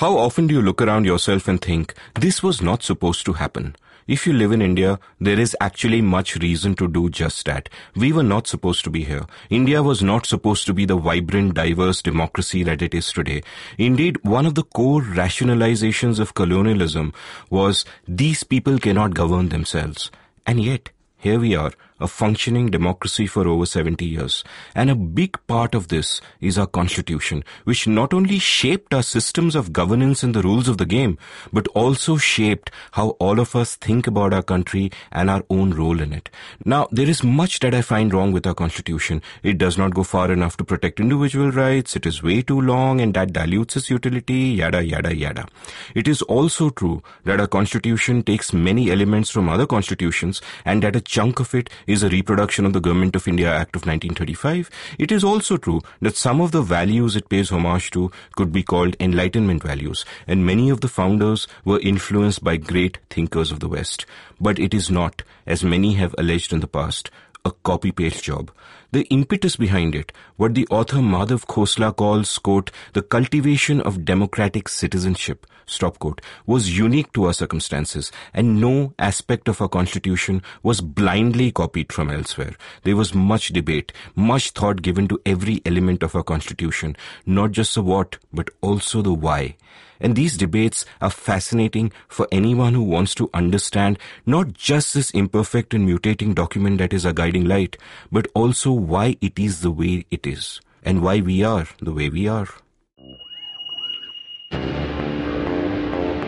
How often do you look around yourself and think, this was not supposed to happen? If you live in India, there is actually much reason to do just that. We were not supposed to be here. India was not supposed to be the vibrant, diverse democracy that it is today. Indeed, one of the core rationalizations of colonialism was these people cannot govern themselves. And yet, here we are, a functioning democracy for over 70 years. And a big part of this is our constitution, which not only shaped our systems of governance and the rules of the game, but also shaped how all of us think about our country and our own role in it. Now, there is much that I find wrong with our constitution. It does not go far enough to protect individual rights. It is way too long and that dilutes its utility, yada, yada, yada. It is also true that our constitution takes many elements from other constitutions and that a chunk of it is a reproduction of the Government of India Act of 1935. It is also true that some of the values it pays homage to could be called Enlightenment values, and many of the founders were influenced by great thinkers of the West. But it is not, as many have alleged in the past, a copy-paste job. The impetus behind it, what the author Madhav Khosla calls, quote, the cultivation of democratic citizenship, stop quote, was unique to our circumstances, and no aspect of our constitution was blindly copied from elsewhere. There was much debate, much thought given to every element of our constitution, not just the what, but also the why. And these debates are fascinating for anyone who wants to understand not just this imperfect and mutating document that is our guiding light, but also why it is the way it is and why we are the way we are.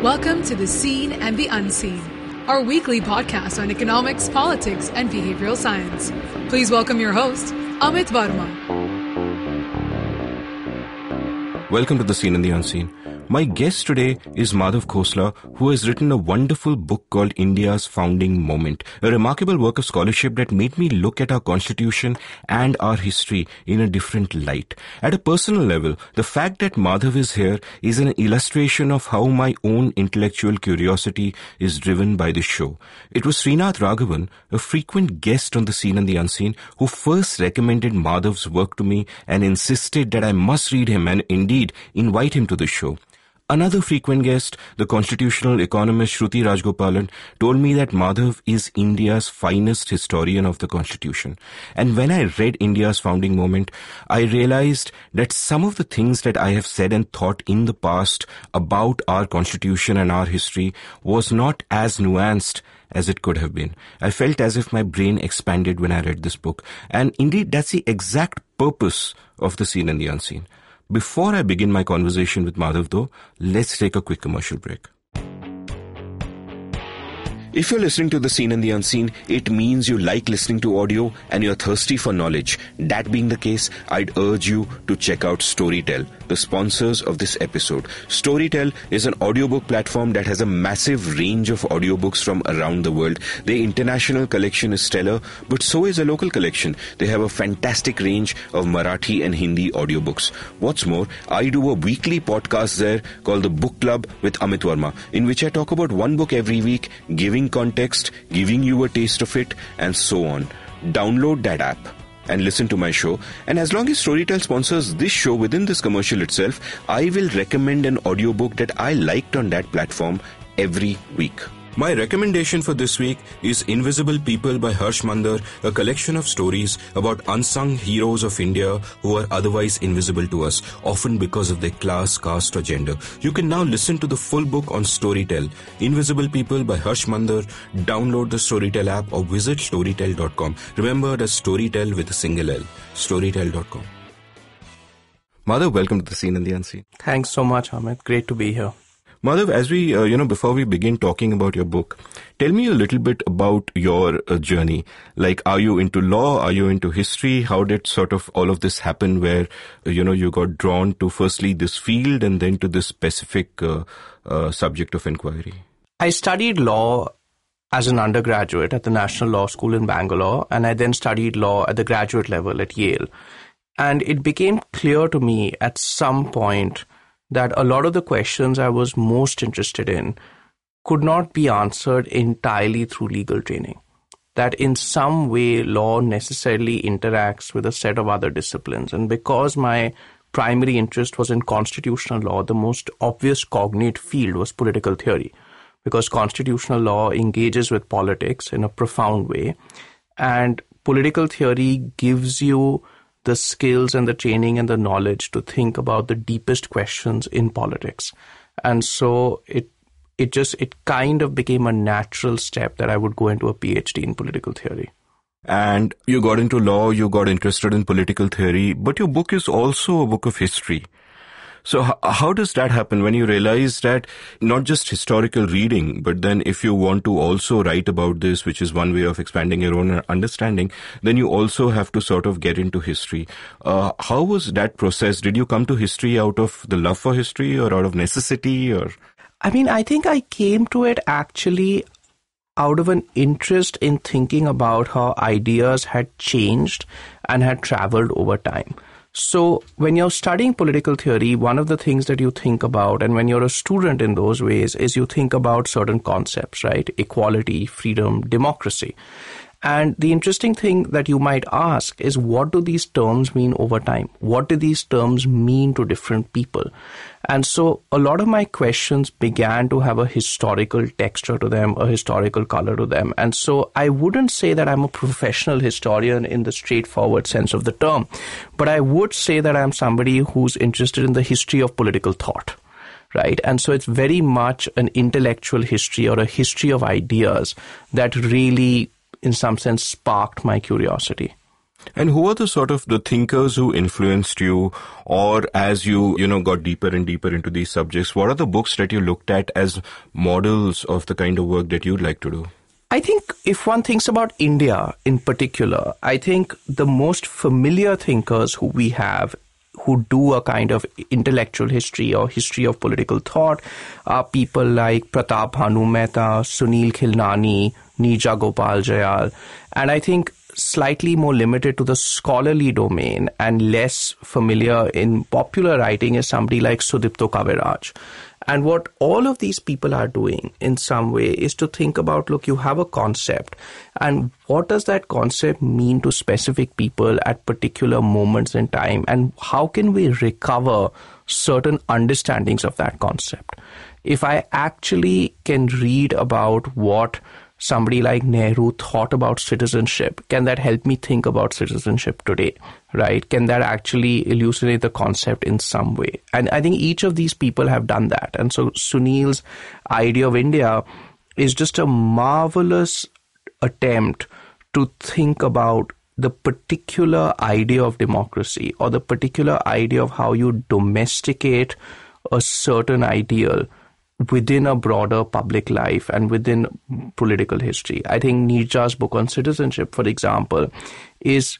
Welcome to The Seen and the Unseen, our weekly podcast on economics, politics, and behavioral science. Please welcome your host, Amit Varma. Welcome to The Seen and the Unseen. My guest today is Madhav Khosla, who has written a wonderful book called India's Founding Moment, a remarkable work of scholarship that made me look at our constitution and our history in a different light. At a personal level, the fact that Madhav is here is an illustration of how my own intellectual curiosity is driven by this show. It was Srinath Raghavan, a frequent guest on The Seen and the Unseen, who first recommended Madhav's work to me and insisted that I must read him and indeed invite him to the show. Another frequent guest, the constitutional economist Shruti Rajgopalan, told me that Madhav is India's finest historian of the constitution. And when I read India's Founding Moment, I realized that some of the things that I have said and thought in the past about our constitution and our history was not as nuanced as it could have been. I felt as if my brain expanded when I read this book. And indeed, that's the exact purpose of The Seen and the Unseen. Before I begin my conversation with Madhav though, let's take a quick commercial break. If you're listening to The Seen and the Unseen, it means you like listening to audio and you're thirsty for knowledge. That being the case, I'd urge you to check out Storytel, the sponsors of this episode. Storytel is an audiobook platform that has a massive range of audiobooks from around the world. Their international collection is stellar, but so is a local collection. They have a fantastic range of Marathi and Hindi audiobooks. What's more, I do a weekly podcast there called The Book Club with Amit Verma, in which I talk about one book every week, giving context, giving you a taste of it, and so on. Download that app and listen to my show. And as long as Storytel sponsors this show within this commercial itself, I will recommend an audiobook that I liked on that platform every week. My recommendation for this week is Invisible People by Harsh Mandar, a collection of stories about unsung heroes of India who are otherwise invisible to us, often because of their class, caste or gender. You can now listen to the full book on Storytel. Invisible People by Harsh Mandar. Download the Storytel app or visit Storytel.com. Remember, that's Storytel with a single L. Storytel.com. Madhav, welcome to The Seen and the Unseen. Thanks so much, Amit. Great to be here. Madhav, as we, before we begin talking about your book, tell me a little bit about your journey. Like, are you into law? Are you into history? How did sort of all of this happen where, you got drawn to firstly this field and then to this specific subject of inquiry? I studied law as an undergraduate at the National Law School in Bangalore, and I then studied law at the graduate level at Yale. And it became clear to me at some point that a lot of the questions I was most interested in could not be answered entirely through legal training. That in some way, law necessarily interacts with a set of other disciplines. And because my primary interest was in constitutional law, the most obvious cognate field was political theory, because constitutional law engages with politics in a profound way, and political theory gives you the skills and the training and the knowledge to think about the deepest questions in politics. And so it kind of became a natural step that I would go into a PhD in political theory. And you got into law, you got interested in political theory, but your book is also a book of history. So how does that happen when you realize that not just historical reading, but then if you want to also write about this, which is one way of expanding your own understanding, then you also have to sort of get into history. How was that process? Did you come to history out of the love for history or out of necessity? Or I mean, I think I came to it actually out of an interest in thinking about how ideas had changed and had traveled over time. So when you're studying political theory, one of the things that you think about, and when you're a student in those ways, is you think about certain concepts, right? Equality, freedom, democracy. And the interesting thing that you might ask is, what do these terms mean over time? What do these terms mean to different people? And so a lot of my questions began to have a historical texture to them, a historical color to them. And so I wouldn't say that I'm a professional historian in the straightforward sense of the term, but I would say that I'm somebody who's interested in the history of political thought, right? And so it's very much an intellectual history or a history of ideas that really, in some sense, sparked my curiosity. And who are the sort of the thinkers who influenced you, or as you got deeper and deeper into these subjects, what are the books that you looked at as models of the kind of work that you'd like to do? I think if one thinks about India in particular, I think the most familiar thinkers who we have who do a kind of intellectual history or history of political thought are people like Pratap Bhanu Mehta, Sunil Khilnani, Nija Gopal Jayal. And I think slightly more limited to the scholarly domain and less familiar in popular writing is somebody like Sudipto Kaviraj. And what all of these people are doing in some way is to think about, look, you have a concept, and what does that concept mean to specific people at particular moments in time, and how can we recover certain understandings of that concept? If I actually can read about what somebody like Nehru thought about citizenship, can that help me think about citizenship today, right? Can that actually elucidate the concept in some way? And I think each of these people have done that. And so Sunil's Idea of India is just a marvelous attempt to think about the particular idea of democracy or the particular idea of how you domesticate a certain ideal within a broader public life and within political history. I think Nija's book on citizenship, for example, is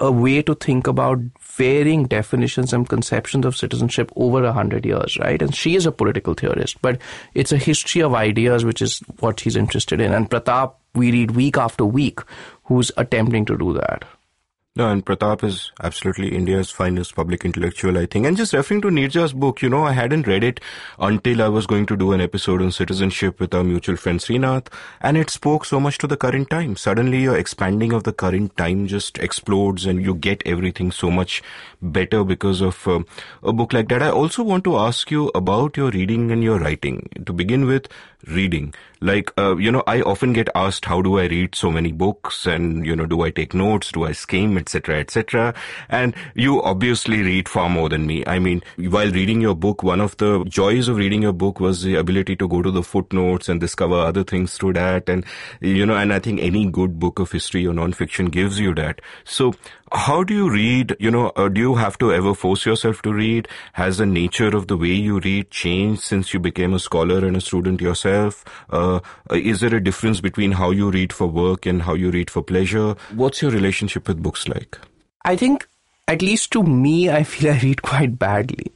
a way to think about varying definitions and conceptions of citizenship over 100 years, right? And she is a political theorist, but it's a history of ideas, which is what she's interested in. And Pratap, we read week after week, who's attempting to do that. No, and Pratap is absolutely India's finest public intellectual, I think. And just referring to Nirja's book, I hadn't read it until I was going to do an episode on citizenship with our mutual friend Srinath, and it spoke so much to the current time. Suddenly your expanding of the current time just explodes and you get everything so much better because of a book like that. I also want to ask you about your reading and your writing. To begin with, reading. Like, I often get asked, how do I read so many books? And, do I take notes? Do I skim, etc., etc.? And you obviously read far more than me. I mean, while reading your book, one of the joys of reading your book was the ability to go to the footnotes and discover other things through that. And, and I think any good book of history or nonfiction gives you that. So how do you read? Do you have to ever force yourself to read? Has the nature of the way you read changed since you became a scholar and a student yourself? Is there a difference between how you read for work and how you read for pleasure? What's your relationship with books like? I think, at least to me, I feel I read quite badly,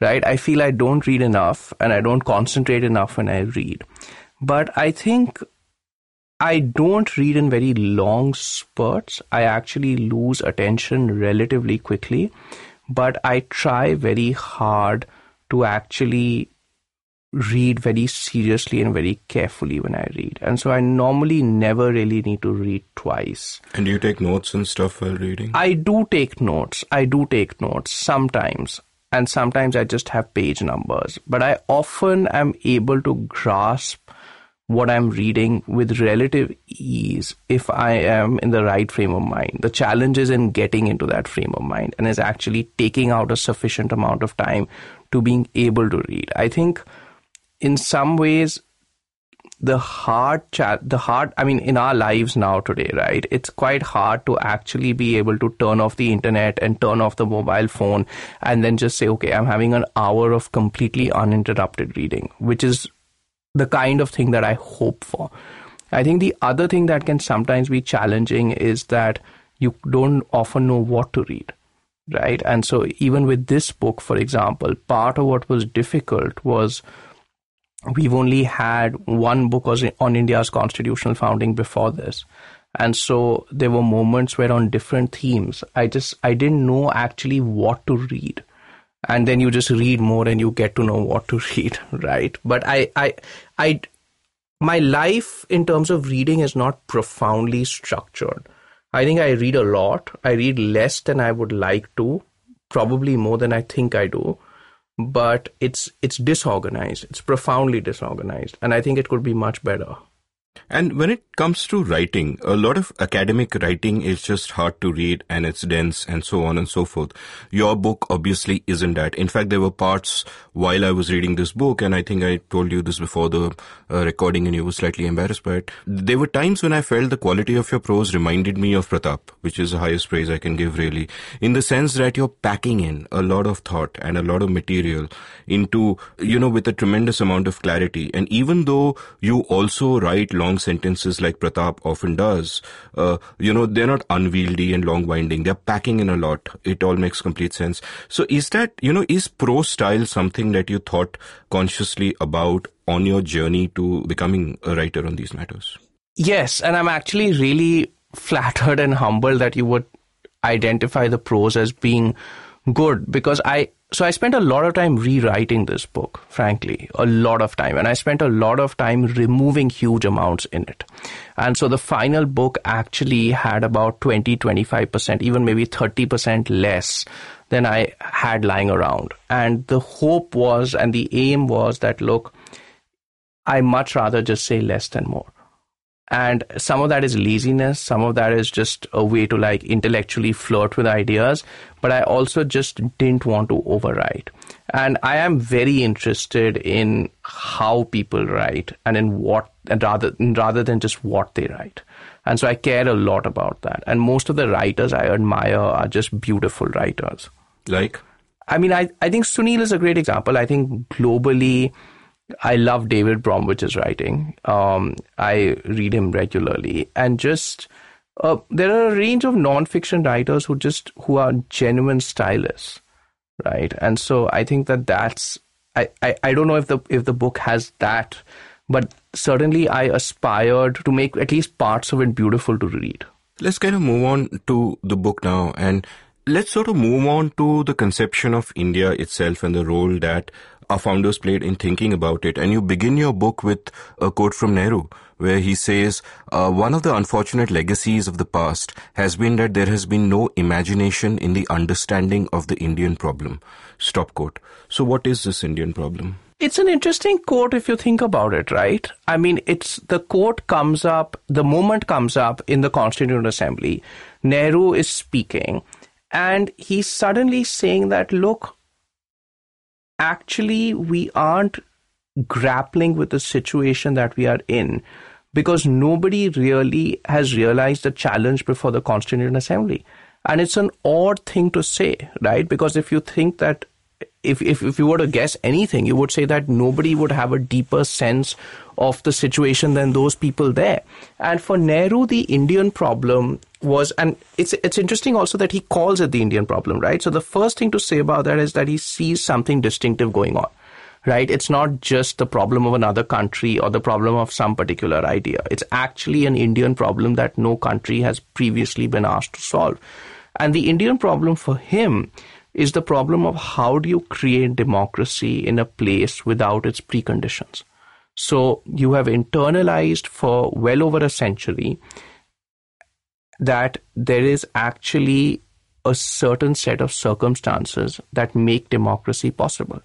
right? I feel I don't read enough and I don't concentrate enough when I read. But I think I don't read in very long spurts. I actually lose attention relatively quickly, but I try very hard to actually read very seriously and very carefully when I read. And so I normally never really need to read twice. And do you take notes and stuff while reading? I do take notes. Sometimes. And sometimes I just have page numbers. But I often am able to grasp what I'm reading with relative ease if I am in the right frame of mind. The challenge is in getting into that frame of mind and is actually taking out a sufficient amount of time to being able to read. I think in some ways, in our lives now today, right? It's quite hard to actually be able to turn off the internet and turn off the mobile phone and then just say, okay, I'm having an hour of completely uninterrupted reading, which is the kind of thing that I hope for. I think the other thing that can sometimes be challenging is that you don't often know what to read, right? And so even with this book, for example, part of what was difficult was we've only had one book on India's constitutional founding before this. And so there were moments where on different themes, I didn't know actually what to read. And then you just read more and you get to know what to read, right? But my life in terms of reading is not profoundly structured. I think I read a lot. I read less than I would like to, probably more than I think I do. But it's disorganized. It's profoundly disorganized. And I think it could be much better. And when it comes to writing, a lot of academic writing is just hard to read and it's dense and so on and so forth. Your book obviously isn't that. In fact, there were parts while I was reading this book, and I think I told you this before the recording and you were slightly embarrassed by it. There were times when I felt the quality of your prose reminded me of Pratap, which is the highest praise I can give really, in the sense that you're packing in a lot of thought and a lot of material into, with a tremendous amount of clarity. And even though you also write long sentences like Pratap often does, they're not unwieldy and long winding. They're packing in a lot. It all makes complete sense. So is that, is prose style something that you thought consciously about on your journey to becoming a writer on these matters? Yes. And I'm actually really flattered and humbled that you would identify the prose as being good, because I spent a lot of time rewriting this book, frankly, a lot of time. And I spent a lot of time removing huge amounts in it. And so the final book actually had about 20, 25%, even maybe 30% less than I had lying around. And the hope was, and the aim was that, look, I much rather just say less than more. And some of that is laziness. Some of that is just a way to intellectually flirt with ideas. But I also just didn't want to overwrite. And I am very interested in how people write and in what, and rather than just what they write. And so I care a lot about that. And most of the writers I admire are just beautiful writers. I think Sunil is a great example. I think globally, I love David Bromwich's writing. I read him regularly, and just there are a range of nonfiction writers who are genuine stylists, right? And so I think I don't know if the book has that, but certainly I aspired to make at least parts of it beautiful to read. Let's kind of move on to the book now, and let's sort of move on to the conception of India itself and the role that our founders played in thinking about it. And you begin your book with a quote from Nehru, where he says, one of the unfortunate legacies of the past has been that there has been no imagination in the understanding of the Indian problem. Stop quote. So what is this Indian problem? It's an interesting quote if you think about it, right? I mean, the moment comes up in the Constituent Assembly. Nehru is speaking, and he's suddenly saying that, look, actually, we aren't grappling with the situation that we are in because nobody really has realized the challenge before the Constituent Assembly. And it's an odd thing to say, right? Because if you think that, if you were to guess anything, you would say that nobody would have a deeper sense of the situation than those people there. And for Nehru, the Indian problem was, and it's interesting also that he calls it the Indian problem, right? So the first thing to say about that is that he sees something distinctive going on, right? It's not just the problem of another country or the problem of some particular idea. It's actually an Indian problem that no country has previously been asked to solve. And the Indian problem for him is the problem of how do you create democracy in a place without its preconditions. So you have internalized for well over a century that there is actually a certain set of circumstances that make democracy possible.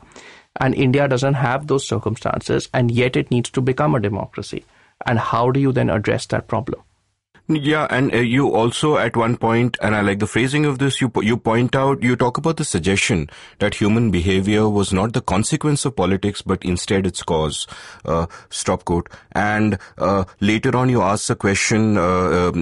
And India doesn't have those circumstances, and yet it needs to become a democracy. And how do you then address that problem? Yeah, and you also at one point, and I like the phrasing of this, you talk about the suggestion that human behavior was not the consequence of politics, but instead its cause, stop quote. And later on you ask the question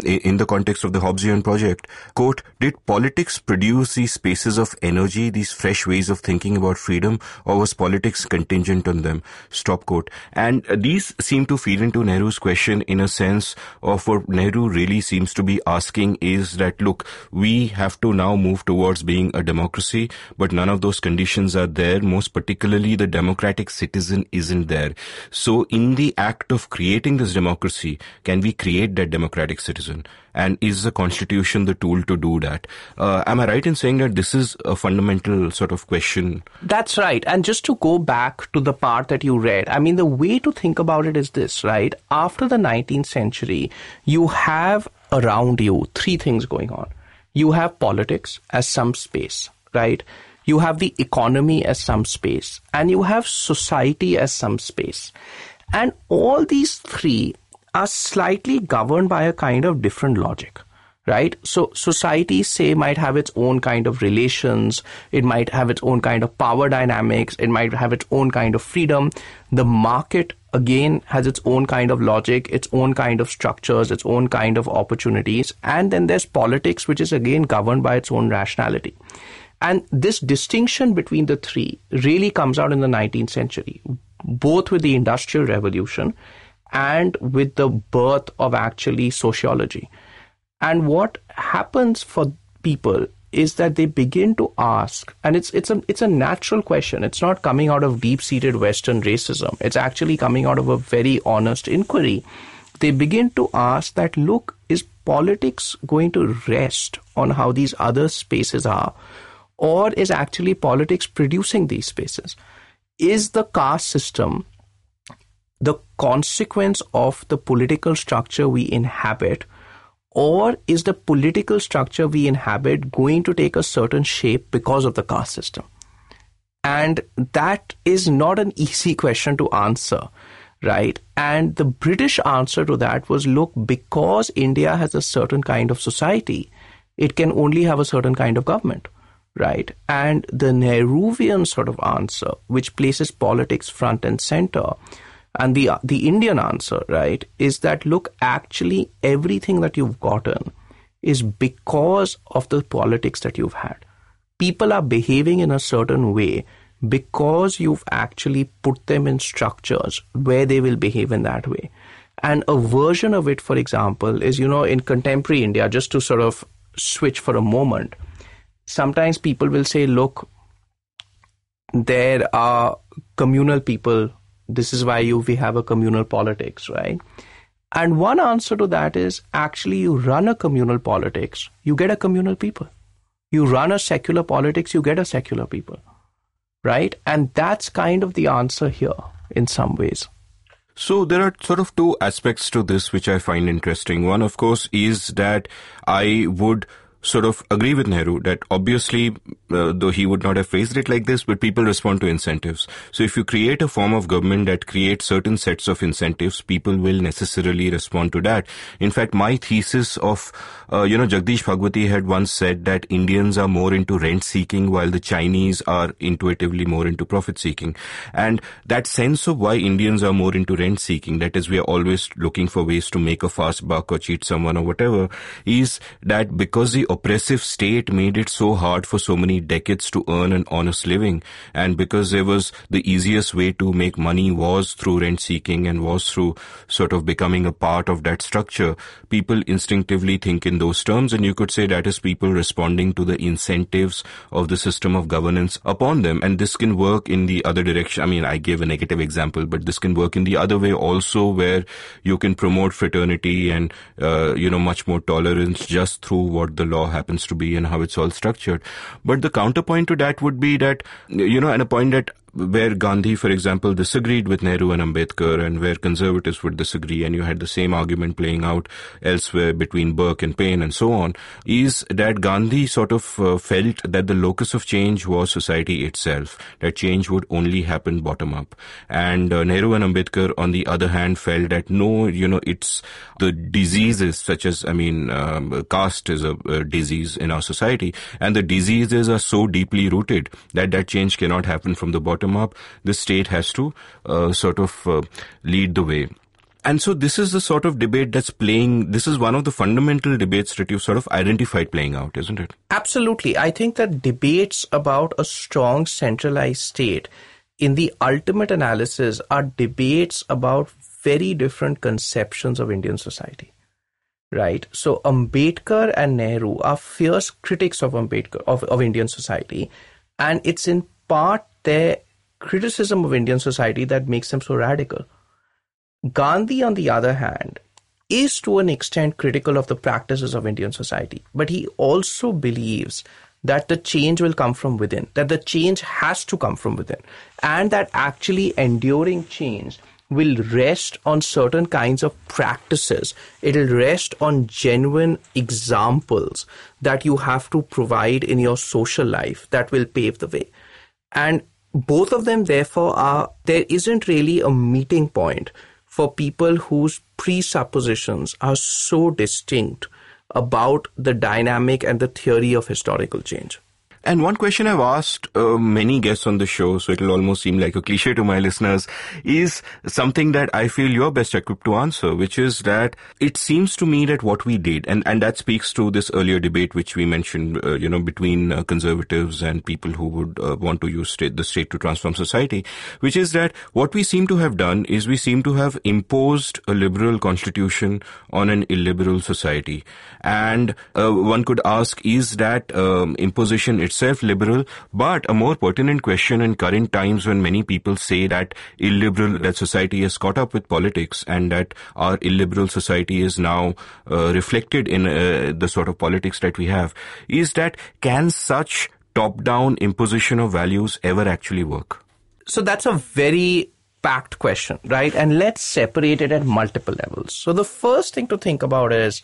in the context of the Hobbesian project, quote, did politics produce these spaces of energy, these fresh ways of thinking about freedom, or was politics contingent on them, stop quote. And these seem to feed into Nehru's question in a sense of what Nehru really seems to be asking is that, look, we have to now move towards being a democracy, but none of those conditions are there. Most particularly, the democratic citizen isn't there. So in the act of creating this democracy, can we create that democratic citizen? And is the Constitution the tool to do that? Am I right in saying that this is a fundamental sort of question? That's right. And just to go back to the part that you read, I mean, the way to think about it is this, right? After the 19th century, you have around you three things going on. You have politics as some space, right? You have the economy as some space, and you have society as some space. And all these three are slightly governed by a kind of different logic, right? So society, say, might have its own kind of relations. It might have its own kind of power dynamics. It might have its own kind of freedom. The market, again, has its own kind of logic, its own kind of structures, its own kind of opportunities. And then there's politics, which is again governed by its own rationality. And this distinction between the three really comes out in the 19th century, both with the Industrial Revolution and with the birth of actually sociology. And what happens for people is that they begin to ask, and it's a natural question. It's not coming out of deep-seated Western racism. It's actually coming out of a very honest inquiry. They begin to ask that, look, is politics going to rest on how these other spaces are, or is actually politics producing these spaces? Is the caste system the consequence of the political structure we inhabit, or is the political structure we inhabit going to take a certain shape because of the caste system? And that is not an easy question to answer, right? And the British answer to that was, look, because India has a certain kind of society, it can only have a certain kind of government, right? And the Nehruvian sort of answer, which places politics front and center, and the Indian answer, right, is that, look, actually everything that you've gotten is because of the politics that you've had. People are behaving in a certain way because you've actually put them in structures where they will behave in that way. And a version of it, for example, is, you know, in contemporary India, just to sort of switch for a moment, sometimes people will say, look, there are communal people. This is why we have a communal politics, right? And one answer to that is, actually, you run a communal politics, you get a communal people. You run a secular politics, you get a secular people, right? And that's kind of the answer here in some ways. So there are sort of two aspects to this which I find interesting. One, of course, is that I would sort of agree with Nehru that obviously, though he would not have phrased it like this, but people respond to incentives. So if you create a form of government that creates certain sets of incentives, people will necessarily respond to that. In fact, my thesis of, Jagdish Bhagwati had once said that Indians are more into rent seeking while the Chinese are intuitively more into profit seeking. And that sense of why Indians are more into rent seeking, that is, we are always looking for ways to make a fast buck or cheat someone or whatever, is that because the oppressive state made it so hard for so many decades to earn an honest living, and because there was the easiest way to make money was through rent seeking and was through sort of becoming a part of that structure, people instinctively think in those terms, and you could say that is people responding to the incentives of the system of governance upon them. And this can work in the other direction. I mean, I gave a negative example, but this can work in the other way also, where you can promote fraternity and much more tolerance just through what the law law happens to be and how it's all structured. But the counterpoint to that would be that, you know, and a point that where Gandhi, for example, disagreed with Nehru and Ambedkar, and where conservatives would disagree, and you had the same argument playing out elsewhere between Burke and Paine and so on, is that Gandhi sort of felt that the locus of change was society itself, that change would only happen bottom up. And Nehru and Ambedkar, on the other hand, felt that no, you know, it's the diseases such as, I mean, caste is a disease in our society, and the diseases are so deeply rooted that that change cannot happen from the bottom up. The state has to sort of lead the way. And so this is the sort of debate that's playing, this is one of the fundamental debates that you've sort of identified playing out, isn't it? Absolutely. I think that debates about a strong centralized state in the ultimate analysis are debates about very different conceptions of Indian society. Right. So Ambedkar and Nehru are fierce critics of Ambedkar, of Indian society. And it's in part their criticism of Indian society that makes them so radical. Gandhi, on the other hand, is to an extent critical of the practices of Indian society, but he also believes that the change will come from within, that the change has to come from within, and that actually enduring change will rest on certain kinds of practices. It'll rest on genuine examples that you have to provide in your social life that will pave the way. And both of them, therefore, are, there isn't really a meeting point for people whose presuppositions are so distinct about the dynamic and the theory of historical change. And one question I've asked many guests on the show, so it'll almost seem like a cliche to my listeners, is something that I feel you're best equipped to answer, which is that it seems to me that what we did, and that speaks to this earlier debate which we mentioned, you know, between conservatives and people who would want to use the state to transform society, which is that what we seem to have done is we seem to have imposed a liberal constitution on an illiberal society. And one could ask, is that imposition itself liberal? But a more pertinent question in current times, when many people say that illiberal, that society has caught up with politics and that our illiberal society is now reflected in the sort of politics that we have, is that can such top-down imposition of values ever actually work? So that's a very packed question, right? And let's separate it at multiple levels. So the first thing to think about is,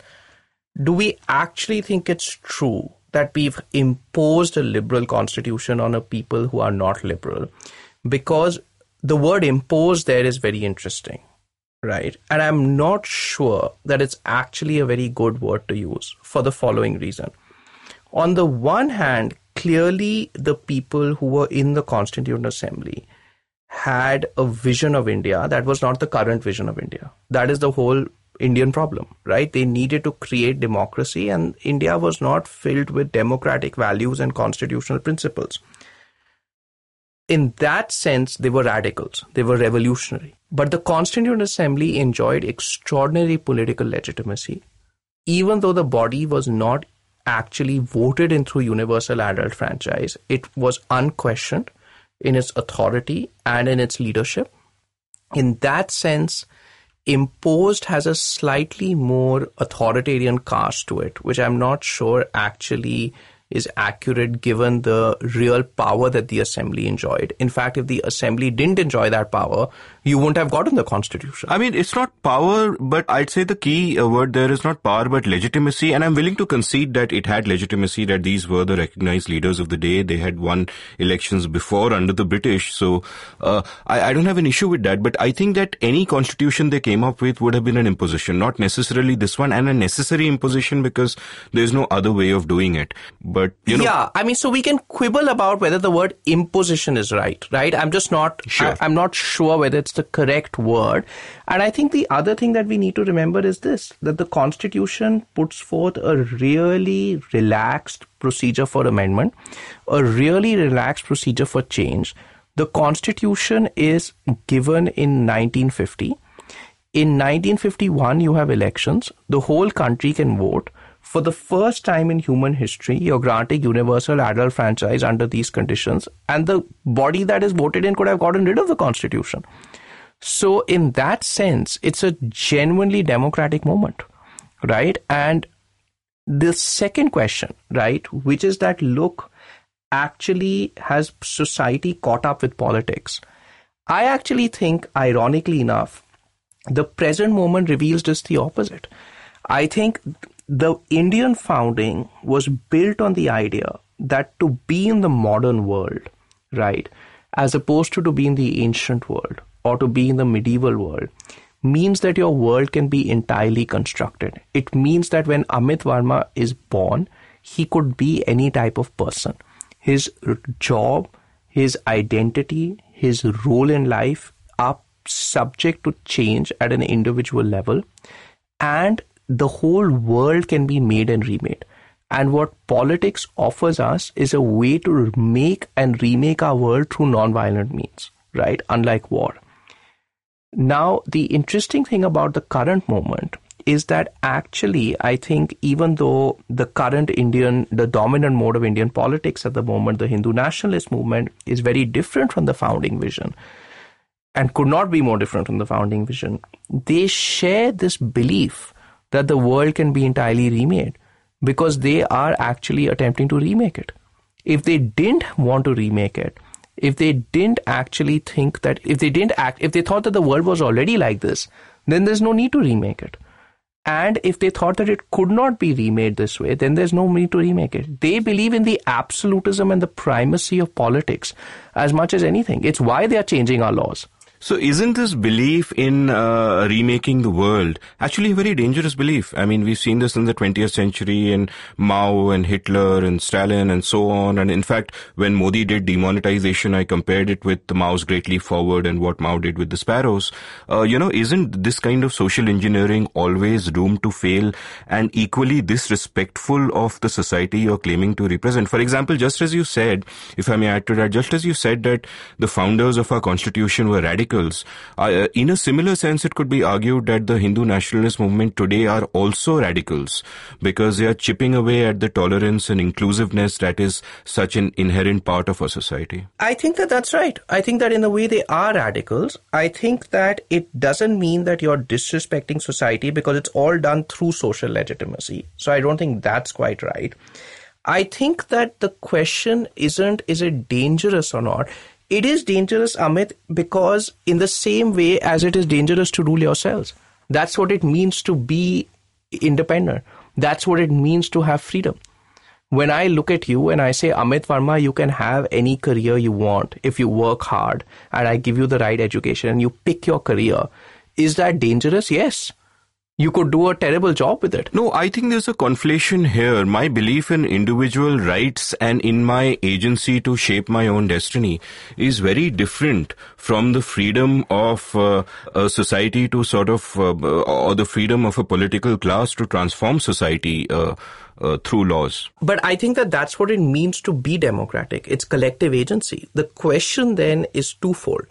do we actually think it's true that we've imposed a liberal constitution on a people who are not liberal? Because the word impose there is very interesting, right? And I'm not sure that it's actually a very good word to use, for the following reason. On the one hand, clearly the people who were in the Constituent Assembly had a vision of India that was not the current vision of India. That is the whole Indian problem, right? They needed to create democracy, and India was not filled with democratic values and constitutional principles. In that sense, they were radicals, they were revolutionary. But the Constituent Assembly enjoyed extraordinary political legitimacy, even though the body was not actually voted in through universal adult franchise. It was unquestioned in its authority and in its leadership. In that sense, imposed has a slightly more authoritarian cast to it, which I'm not sure actually is accurate given the real power that the assembly enjoyed. In fact, if the assembly didn't enjoy that power, you wouldn't have gotten the constitution. I mean, it's not power, but I'd say the key word there is not power, but legitimacy. And I'm willing to concede that it had legitimacy, that these were the recognized leaders of the day. They had won elections before under the British. So I don't have an issue with that. But I think that any constitution they came up with would have been an imposition, not necessarily this one, and a necessary imposition because there's no other way of doing it. But, you know, yeah, I mean, so we can quibble about whether the word imposition is right, right? I'm just not sure. I'm not sure whether it's the correct word. And I think the other thing that we need to remember is this, that the Constitution puts forth a really relaxed procedure for amendment, a really relaxed procedure for change. The Constitution is given in 1950. In 1951, you have elections. The whole country can vote. For the first time in human history, you're granting universal adult franchise under these conditions, and the body that is voted in could have gotten rid of the constitution. So in that sense, it's a genuinely democratic moment, right? And the second question, right, which is that, look, actually has society caught up with politics? I actually think, ironically enough, the present moment reveals just the opposite. I think the Indian founding was built on the idea that to be in the modern world, right, as opposed to be in the ancient world or to be in the medieval world, means that your world can be entirely constructed. It means that when Amit Varma is born, he could be any type of person. His job, his identity, his role in life are subject to change at an individual level, and the whole world can be made and remade. And what politics offers us is a way to make and remake our world through non-violent means, right? Unlike war. Now, the interesting thing about the current moment is that actually, I think, even though the current Indian, the dominant mode of Indian politics at the moment, the Hindu nationalist movement, is very different from the founding vision and could not be more different from the founding vision, they share this belief that the world can be entirely remade because they are actually attempting to remake it. If they didn't want to remake it, if they didn't actually think that, if they thought that the world was already like this, then there's no need to remake it. And if they thought that it could not be remade this way, then there's no need to remake it. They believe in the absolutism and the primacy of politics as much as anything. It's why they are changing our laws. So isn't this belief in remaking the world actually a very dangerous belief? I mean, we've seen this in the 20th century in Mao and Hitler and Stalin and so on. And in fact, when Modi did demonetization, I compared it with Mao's Great Leap Forward and what Mao did with the sparrows. Isn't this kind of social engineering always doomed to fail and equally disrespectful of the society you're claiming to represent? For example, just as you said, if I may add to that, just as you said that the founders of our constitution were radicals. In a similar sense, it could be argued that the Hindu nationalist movement today are also radicals because they are chipping away at the tolerance and inclusiveness that is such an inherent part of our society. I think that that's right. I think that in a way they are radicals. I think that it doesn't mean that you're disrespecting society because it's all done through social legitimacy. So I don't think that's quite right. I think that the question isn't, is it dangerous or not? It is dangerous, Amit, because in the same way as it is dangerous to rule yourselves, that's what it means to be independent. That's what it means to have freedom. When I look at you and I say, Amit Varma, you can have any career you want if you work hard and I give you the right education and you pick your career, is that dangerous? Yes. You could do a terrible job with it. No, I think there's a conflation here. My belief in individual rights and in my agency to shape my own destiny is very different from the freedom of a society to sort of, or the freedom of a political class to transform society through laws. But I think that that's what it means to be democratic. It's collective agency. The question then is twofold.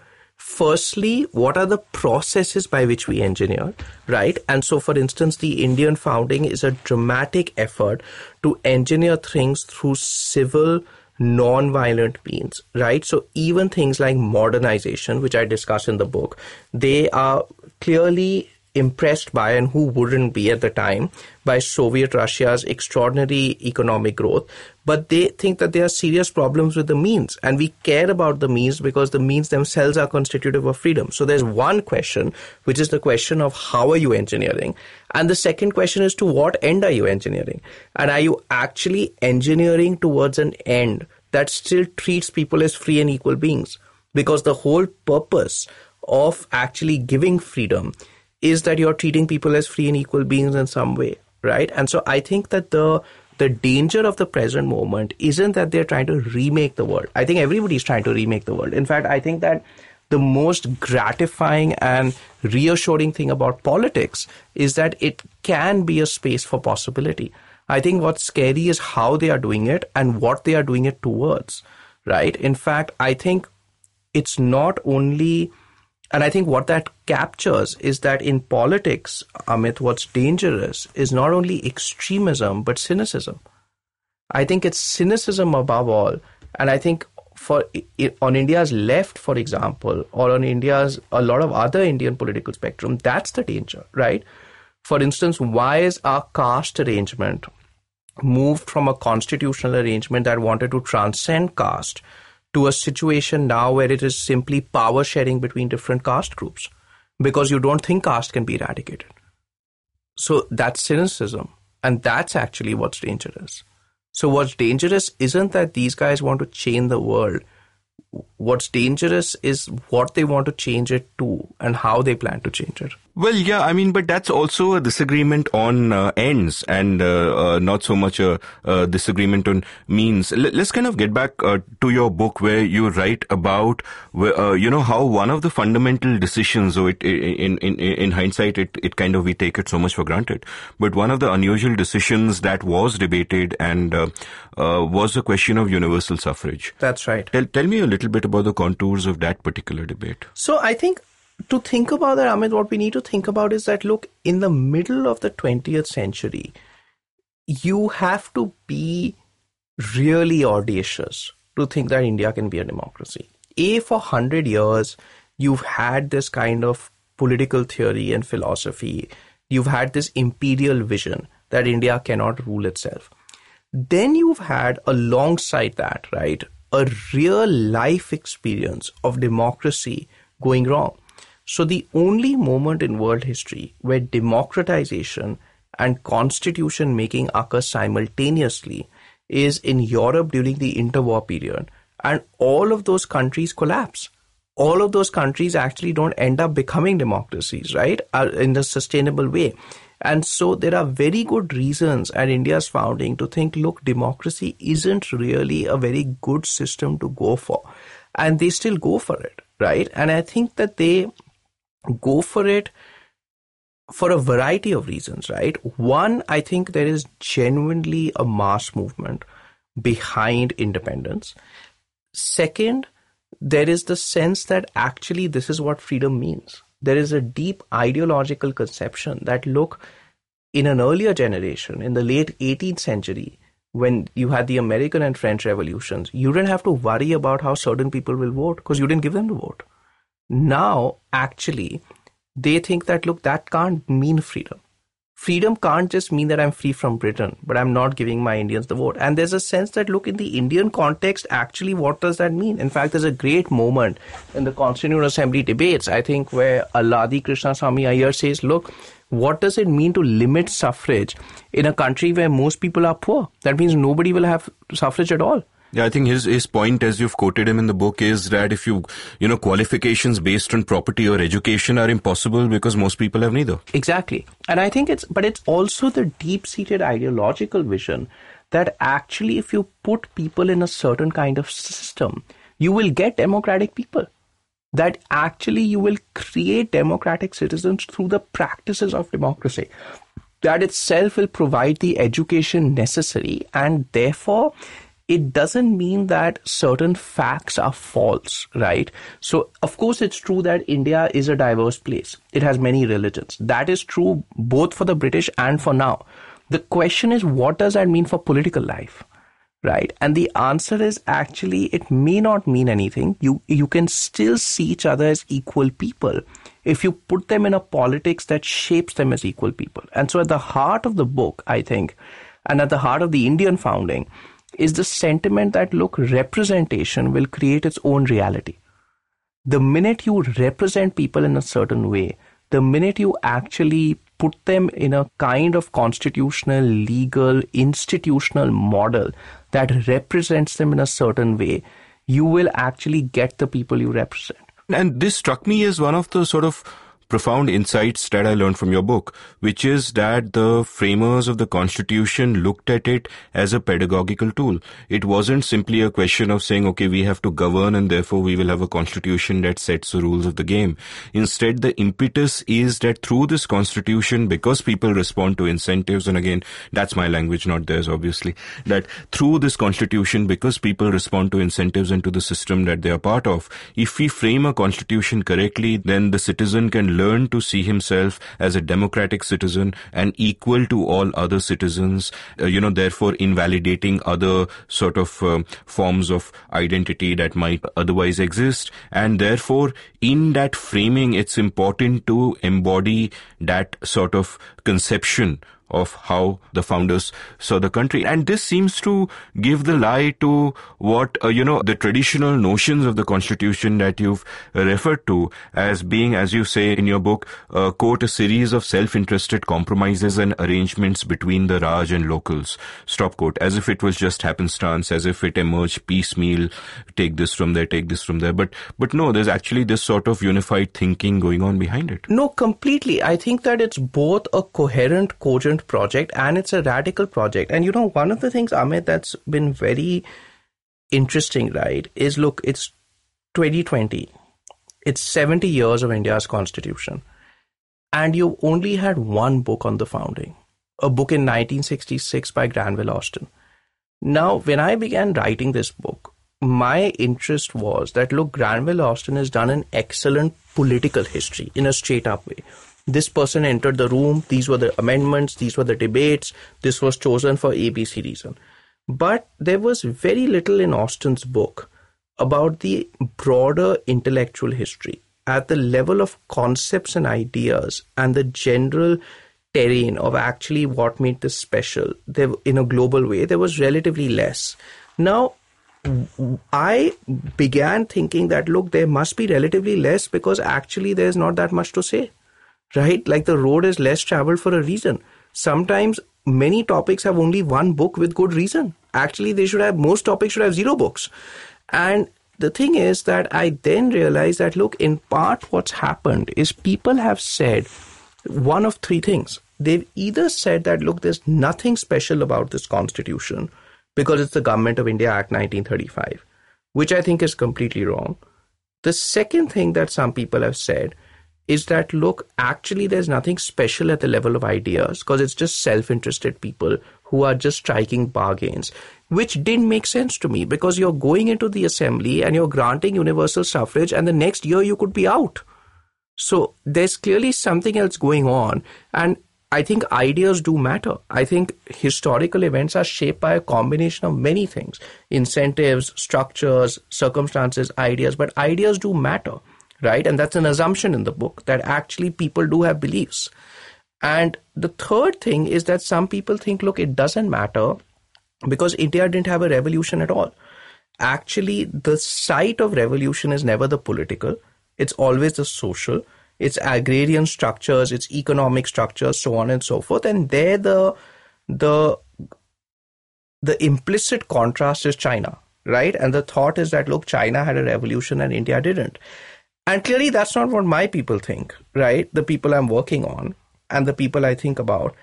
Firstly, what are the processes by which we engineer, right? And so, for instance, the Indian founding is a dramatic effort to engineer things through civil, non-violent means, right? So even things like modernization, which I discuss in the book, they are clearly impressed by, and who wouldn't be at the time, by Soviet Russia's extraordinary economic growth. But they think that there are serious problems with the means, and we care about the means because the means themselves are constitutive of freedom. So there's one question, which is the question of how are you engineering? And the second question is to what end are you engineering? And are you actually engineering towards an end that still treats people as free and equal beings? Because the whole purpose of actually giving freedom is that you're treating people as free and equal beings in some way, right? And so I think that the danger of the present moment isn't that they're trying to remake the world. I think everybody's trying to remake the world. In fact, I think that the most gratifying and reassuring thing about politics is that it can be a space for possibility. I think what's scary is how they are doing it and what they are doing it towards, right? In fact, I think it's not only... And I think what that captures is that in politics, Amit, what's dangerous is not only extremism, but cynicism. I think it's cynicism above all. And I think on India's left, for example, or on India's, a lot of other Indian political spectrum, that's the danger, right? For instance, why is our caste arrangement moved from a constitutional arrangement that wanted to transcend caste to a situation now where it is simply power sharing between different caste groups, because you don't think caste can be eradicated. So that's cynicism, and that's actually what's dangerous. So what's dangerous isn't that these guys want to change the world. What's dangerous is what they want to change it to and how they plan to change it. Well, yeah, I mean, but that's also a disagreement on ends and not so much a disagreement on means. Let's kind of get back to your book, where you write about, how one of the fundamental decisions, so in hindsight, it kind of, we take it so much for granted, but one of the unusual decisions that was debated and was the question of universal suffrage. That's right. Tell me a little bit about the contours of that particular debate. So I think to think about that, Amit, what we need to think about is that, look, in the middle of the 20th century, you have to be really audacious to think that India can be a democracy. For 100 years, you've had this kind of political theory and philosophy. You've had this imperial vision that India cannot rule itself. Then you've had, alongside that, right, a real life experience of democracy going wrong. So the only moment in world history where democratization and constitution making occur simultaneously is in Europe during the interwar period. And all of those countries collapse. All of those countries actually don't end up becoming democracies, right, in a sustainable way. And so there are very good reasons at India's founding to think, look, democracy isn't really a very good system to go for. And they still go for it, right? And I think that they go for it for a variety of reasons, right? One, I think there is genuinely a mass movement behind independence. Second, there is the sense that actually this is what freedom means. There is a deep ideological conception that, look, in an earlier generation, in the late 18th century, when you had the American and French revolutions, you didn't have to worry about how certain people will vote because you didn't give them the vote. Now, actually, they think that, look, that can't mean freedom. Freedom can't just mean that I'm free from Britain, but I'm not giving my Indians the vote. And there's a sense that, look, in the Indian context, actually, what does that mean? In fact, there's a great moment in the Constituent Assembly debates, I think, where Alladi Krishnaswami Ayyar says, look, what does it mean to limit suffrage in a country where most people are poor? That means nobody will have suffrage at all. Yeah, I think his point, as you've quoted him in the book, is that if you qualifications based on property or education are impossible because most people have neither. Exactly. And I think it's also the deep-seated ideological vision that actually if you put people in a certain kind of system, you will get democratic people. That actually you will create democratic citizens through the practices of democracy. That itself will provide the education necessary, and therefore it doesn't mean that certain facts are false, right? So, of course, it's true that India is a diverse place. It has many religions. That is true both for the British and for now. The question is, what does that mean for political life, right? And the answer is actually, it may not mean anything. You can still see each other as equal people if you put them in a politics that shapes them as equal people. And so at the heart of the book, I think, and at the heart of the Indian founding, is the sentiment that, look, representation will create its own reality. The minute you represent people in a certain way, the minute you actually put them in a kind of constitutional, legal, institutional model that represents them in a certain way, you will actually get the people you represent. And this struck me as one of the sort of profound insights that I learned from your book, which is that the framers of the Constitution looked at it as a pedagogical tool. It wasn't simply a question of saying, okay, we have to govern and therefore we will have a Constitution that sets the rules of the game. Instead, the impetus is that through this Constitution, because people respond to incentives, and again, that's my language, not theirs, obviously, that through this Constitution, because people respond to incentives and to the system that they are part of, if we frame a Constitution correctly, then the citizen can learn to see himself as a democratic citizen and equal to all other citizens, therefore invalidating other sort of forms of identity that might otherwise exist. And therefore, in that framing, it's important to embody that sort of conception of how the founders saw the country. And this seems to give the lie to what, the traditional notions of the constitution that you've referred to as being, as you say in your book, quote, a series of self-interested compromises and arrangements between the Raj and locals, stop quote, as if it was just happenstance, as if it emerged piecemeal, take this from there. But no, there's actually this sort of unified thinking going on behind it. No, completely. I think that it's both a coherent, cogent project and it's a radical project. And one of the things, Amit, that's been very interesting, right, is look, it's 2020. It's 70 years of India's constitution. And you only had one book on the founding, a book in 1966 by Granville Austin. Now, when I began writing this book, my interest was that, look, Granville Austin has done an excellent political history in a straight up way. This person entered the room. These were the amendments. These were the debates. This was chosen for ABC reason. But there was very little in Austin's book about the broader intellectual history at the level of concepts and ideas and the general terrain of actually what made this special. There, in a global way, there was relatively less. Now, I began thinking that, look, there must be relatively less because actually there's not that much to say, right? Like the road is less traveled for a reason. Sometimes many topics have only one book with good reason. Actually, most topics should have zero books. And the thing is that I then realized that, look, in part what's happened is people have said one of three things. They've either said that, look, there's nothing special about this constitution because it's the Government of India Act 1935, which I think is completely wrong. The second thing that some people have said is that, look, actually there's nothing special at the level of ideas because it's just self-interested people who are just striking bargains, which didn't make sense to me because you're going into the assembly and you're granting universal suffrage and the next year you could be out. So there's clearly something else going on. And I think ideas do matter. I think historical events are shaped by a combination of many things, incentives, structures, circumstances, ideas, but ideas do matter, right? And that's an assumption in the book that actually people do have beliefs. And the third thing is that some people think, look, it doesn't matter because India didn't have a revolution at all. Actually, the site of revolution is never the political. It's always the social. It's agrarian structures, it's economic structures, so on and so forth. And there the implicit contrast is China, right? And the thought is that, look, China had a revolution and India didn't. And clearly that's not what my people think, right? The people I'm working on and the people I think about.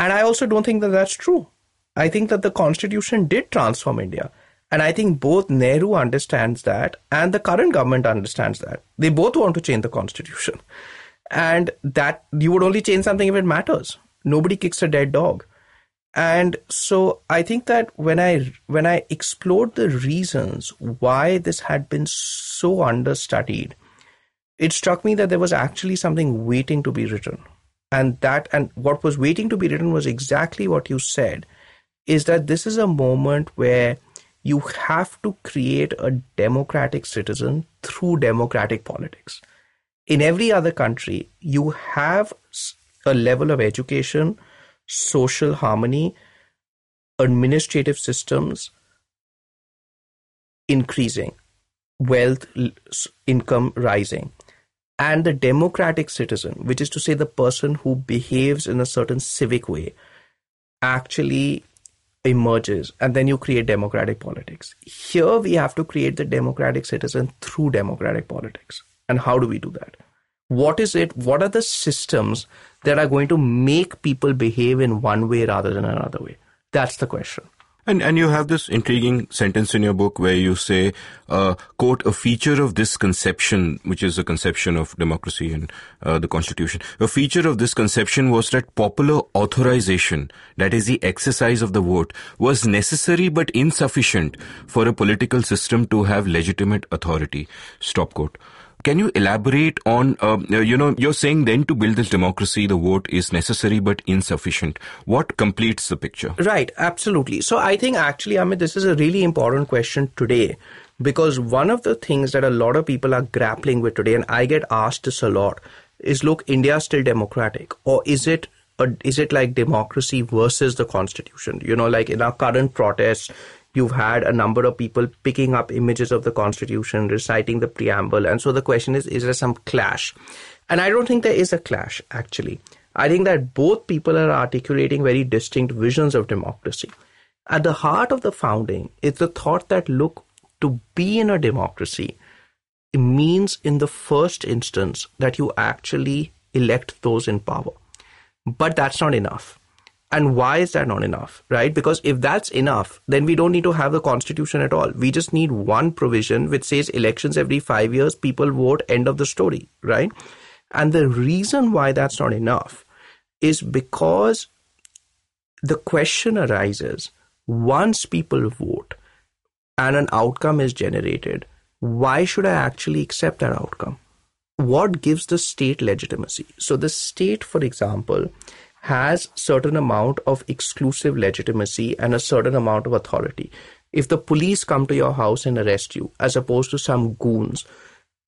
And I also don't think that that's true. I think that the constitution did transform India. And I think both Nehru understands that and the current government understands that. They both want to change the constitution. And that you would only change something if it matters. Nobody kicks a dead dog. And so I think that when I explored the reasons why this had been so understudied, it struck me that there was actually something waiting to be written. And what was waiting to be written was exactly what you said, is that this is a moment where you have to create a democratic citizen through democratic politics. In every other country, you have a level of education, social harmony, administrative systems increasing, wealth, income rising. And the democratic citizen, which is to say the person who behaves in a certain civic way, actually emerges, and then you create democratic politics. Here we have to create the democratic citizen through democratic politics. And how do we do that? What is it? What are the systems that are going to make people behave in one way rather than another way? That's the question. And you have this intriguing sentence in your book where you say, quote, a feature of this conception, which is a conception of democracy and the constitution, a feature of this conception was that popular authorization, that is the exercise of the vote, was necessary but insufficient for a political system to have legitimate authority, stop quote. Can you elaborate on, you're saying then to build this democracy, the vote is necessary but insufficient. What completes the picture? Right, absolutely. So I think actually, Amit, this is a really important question today because one of the things that a lot of people are grappling with today, and I get asked this a lot, is look, India is still democratic or is it is it like democracy versus the constitution? You know, like in our current protests, you've had a number of people picking up images of the constitution, reciting the preamble. And so the question is there some clash? And I don't think there is a clash, actually. I think that both people are articulating very distinct visions of democracy. At the heart of the founding is the thought that, look, to be in a democracy, it means in the first instance that you actually elect those in power. But that's not enough. And why is that not enough, right? Because if that's enough, then we don't need to have the constitution at all. We just need one provision which says elections every 5 years, people vote, end of the story, right? And the reason why that's not enough is because the question arises, once people vote and an outcome is generated, why should I actually accept that outcome? What gives the state legitimacy? So the state, for example, has certain amount of exclusive legitimacy and a certain amount of authority. If the police come to your house and arrest you, as opposed to some goons,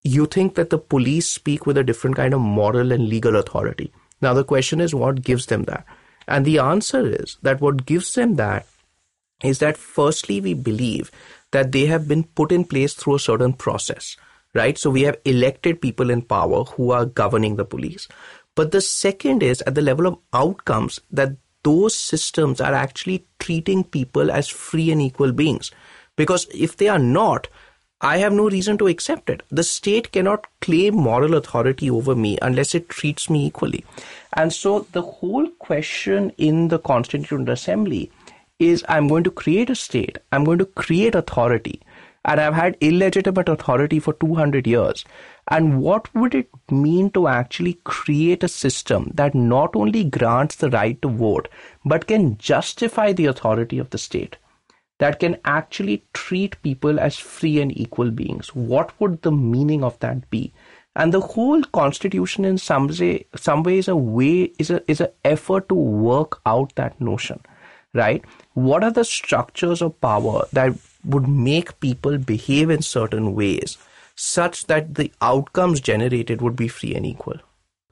you think that the police speak with a different kind of moral and legal authority. Now the question is, what gives them that? And the answer is that what gives them that is that firstly, we believe that they have been put in place through a certain process, right? So we have elected people in power who are governing the police. But the second is at the level of outcomes that those systems are actually treating people as free and equal beings. Because if they are not, I have no reason to accept it. The state cannot claim moral authority over me unless it treats me equally. And so the whole question in the Constituent Assembly is, I'm going to create a state, I'm going to create authority, and I've had illegitimate authority for 200 years. And what would it mean to actually create a system that not only grants the right to vote, but can justify the authority of the state, that can actually treat people as free and equal beings? What would the meaning of that be? And the whole constitution in some ways is an effort to work out that notion, right? What are the structures of power that would make people behave in certain ways such that the outcomes generated would be free and equal?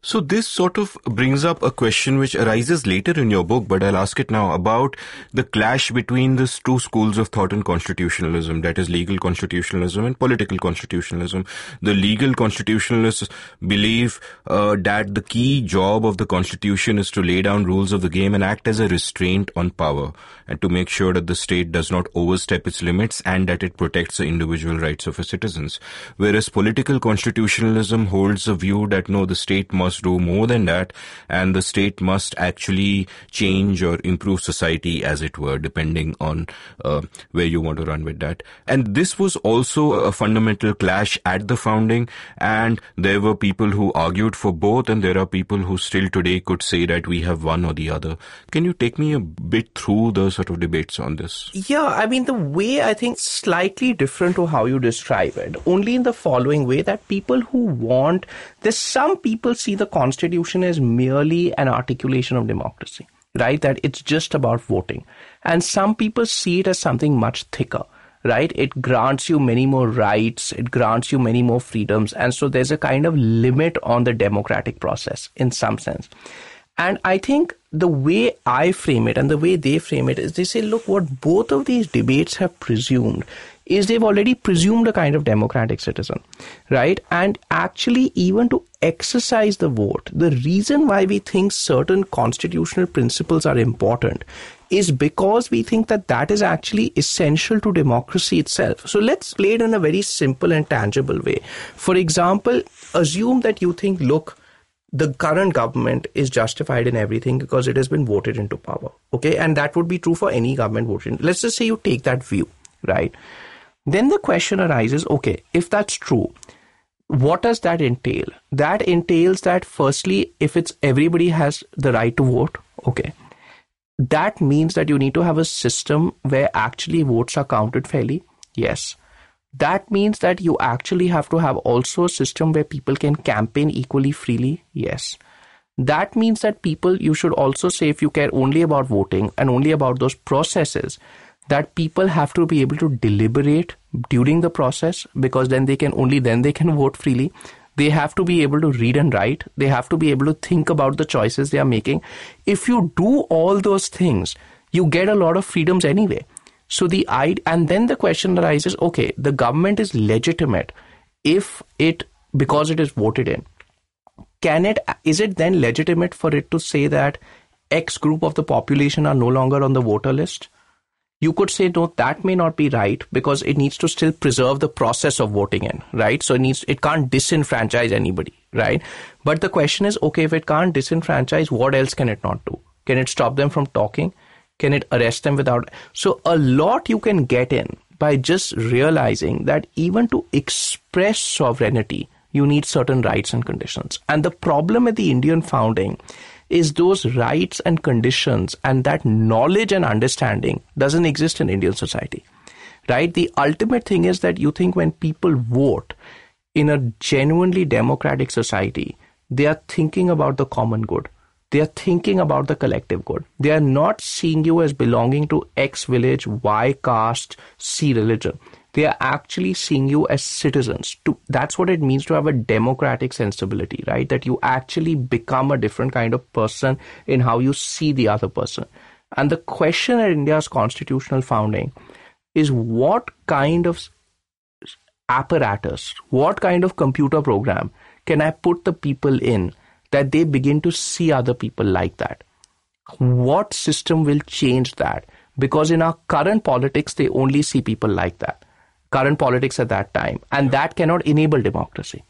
So this sort of brings up a question which arises later in your book, but I'll ask it now, about the clash between these two schools of thought in constitutionalism, that is legal constitutionalism and political constitutionalism. The legal constitutionalists believe that the key job of the constitution is to lay down rules of the game and act as a restraint on power, and to make sure that the state does not overstep its limits and that it protects the individual rights of its citizens. Whereas political constitutionalism holds the view that no, the state must do more than that, and the state must actually change or improve society, as it were, depending on where you want to run with that. And this was also a fundamental clash at the founding, and there were people who argued for both, and there are people who still today could say that we have one or the other. Can you take me a bit through the sort of debates on this? Yeah, I mean, the way I think slightly different to how you describe it, only in the following way that people who want this, some people see the constitution is merely an articulation of democracy, right? That it's just about voting. And some people see it as something much thicker, right? It grants you many more rights, it grants you many more freedoms. And so there's a kind of limit on the democratic process in some sense. And I think the way I frame it and the way they frame it is they say, look, what both of these debates have presumed is they've already presumed a kind of democratic citizen, right? And actually, even to exercise the vote, the reason why we think certain constitutional principles are important is because we think that that is actually essential to democracy itself. So let's play it in a very simple and tangible way. For example, assume that you think, look, the current government is justified in everything because it has been voted into power, okay? And that would be true for any government voted. Let's just say you take that view, right? Then the question arises, okay, if that's true, what does that entail? That entails that firstly, if it's everybody has the right to vote, okay, that means that you need to have a system where actually votes are counted fairly. Yes. That means that you actually have to have also a system where people can campaign equally freely. Yes. That means that people, you should also say, if you care only about voting and only about those processes, that people have to be able to deliberate during the process, because then they can vote freely. They have to be able to read and write. They have to be able to think about the choices they are making. If you do all those things, you get a lot of freedoms anyway. So and then the question arises, okay, the government is legitimate because it is voted in. Is it then legitimate for it to say that X group of the population are no longer on the voter list? You could say, no, that may not be right because it needs to still preserve the process of voting in, right? So it can't disenfranchise anybody, right? But the question is, okay, if it can't disenfranchise, what else can it not do? Can it stop them from talking? Can it arrest them without? So a lot you can get in by just realizing that even to express sovereignty, you need certain rights and conditions. And the problem at the Indian founding is those rights and conditions and that knowledge and understanding doesn't exist in Indian society, right? The ultimate thing is that you think when people vote in a genuinely democratic society, they are thinking about the common good. They are thinking about the collective good. They are not seeing you as belonging to X village, Y caste, C religion. They are actually seeing you as citizens. That's what it means to have a democratic sensibility, right? That you actually become a different kind of person in how you see the other person. And the question at India's constitutional founding is what kind of apparatus, what kind of computer program can I put the people in that they begin to see other people like that? What system will change that? Because in our current politics, they only see people like that. Current politics at that time. And that cannot enable democracy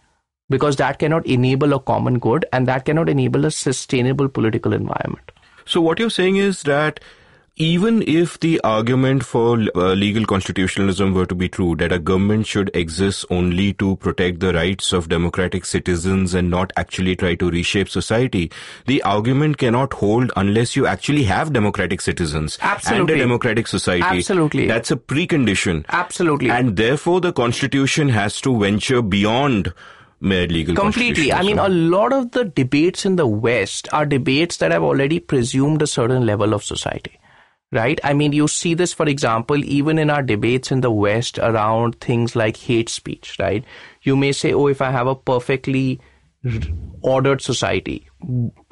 because that cannot enable a common good and that cannot enable a sustainable political environment. So what you're saying is that even if the argument for legal constitutionalism were to be true, that a government should exist only to protect the rights of democratic citizens and not actually try to reshape society, the argument cannot hold unless you actually have democratic citizens. Absolutely. And a democratic society. Absolutely. That's a precondition. Absolutely. And therefore the constitution has to venture beyond mere legal constitutionalism. Completely. I mean, a lot of the debates in the West are debates that have already presumed a certain level of society. Right? I mean, you see this, for example, even in our debates in the West around things like hate speech, right? You may say, oh, if I have a perfectly ordered society,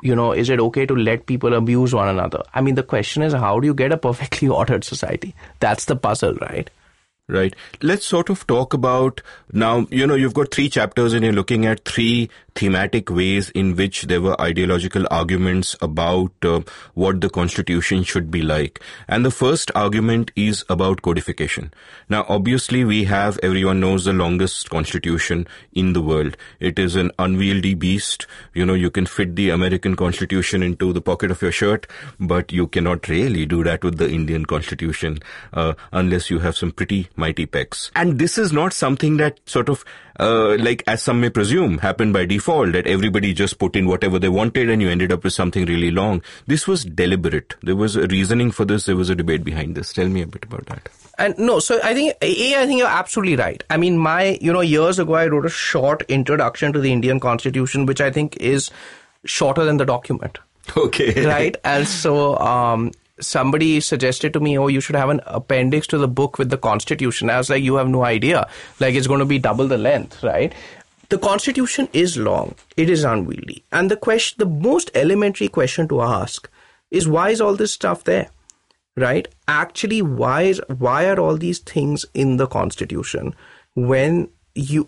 you know, is it okay to let people abuse one another? I mean, the question is, how do you get a perfectly ordered society? That's the puzzle, right? Right. Let's sort of talk about now, you know, you've got three chapters and you're looking at three thematic ways in which there were ideological arguments about what the constitution should be like. And the first argument is about codification. Now, obviously, everyone knows the longest constitution in the world. It is an unwieldy beast. You know, you can fit the American constitution into the pocket of your shirt, but you cannot really do that with the Indian constitution unless you have some pretty mighty pecs. And this is not something that sort of, like as some may presume, happened by default, that everybody just put in whatever they wanted and you ended up with something really long. This was deliberate. There was a reasoning for this. There was a debate behind this. Tell me a bit about that. And no, so I think you're absolutely right. I mean, years ago, I wrote a short introduction to the Indian Constitution, which I think is shorter than the document. Okay. Right. And so, somebody suggested to me, oh, you should have an appendix to the book with the constitution. I was like, you have no idea. Like, it's going to be double the length, right? The constitution is long. It is unwieldy. And the most elementary question to ask is, why is all this stuff there, right? Actually, why are all these things in the constitution when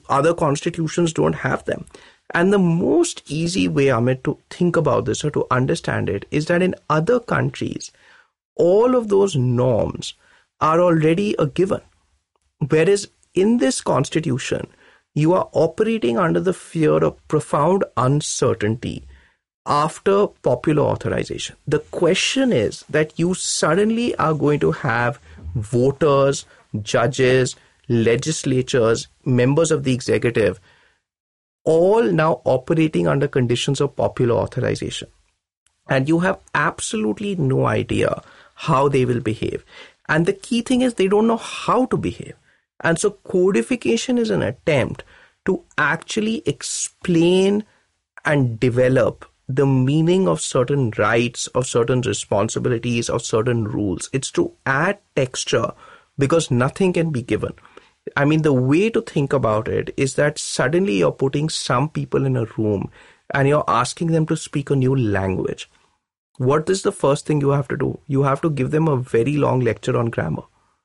other constitutions don't have them? And the most easy way, Amit, to think about this or to understand it is that in other countries, all of those norms are already a given. Whereas in this constitution, you are operating under the fear of profound uncertainty after popular authorization. The question is that you suddenly are going to have voters, judges, legislatures, members of the executive, all now operating under conditions of popular authorization. And you have absolutely no idea how they will behave. And the key thing is they don't know how to behave. And so codification is an attempt to actually explain and develop the meaning of certain rights, of certain responsibilities, of certain rules. It's to add texture because nothing can be given. I mean, the way to think about it is that suddenly you're putting some people in a room and you're asking them to speak a new language. What is the first thing you have to do? You have to give them a very long lecture on grammar.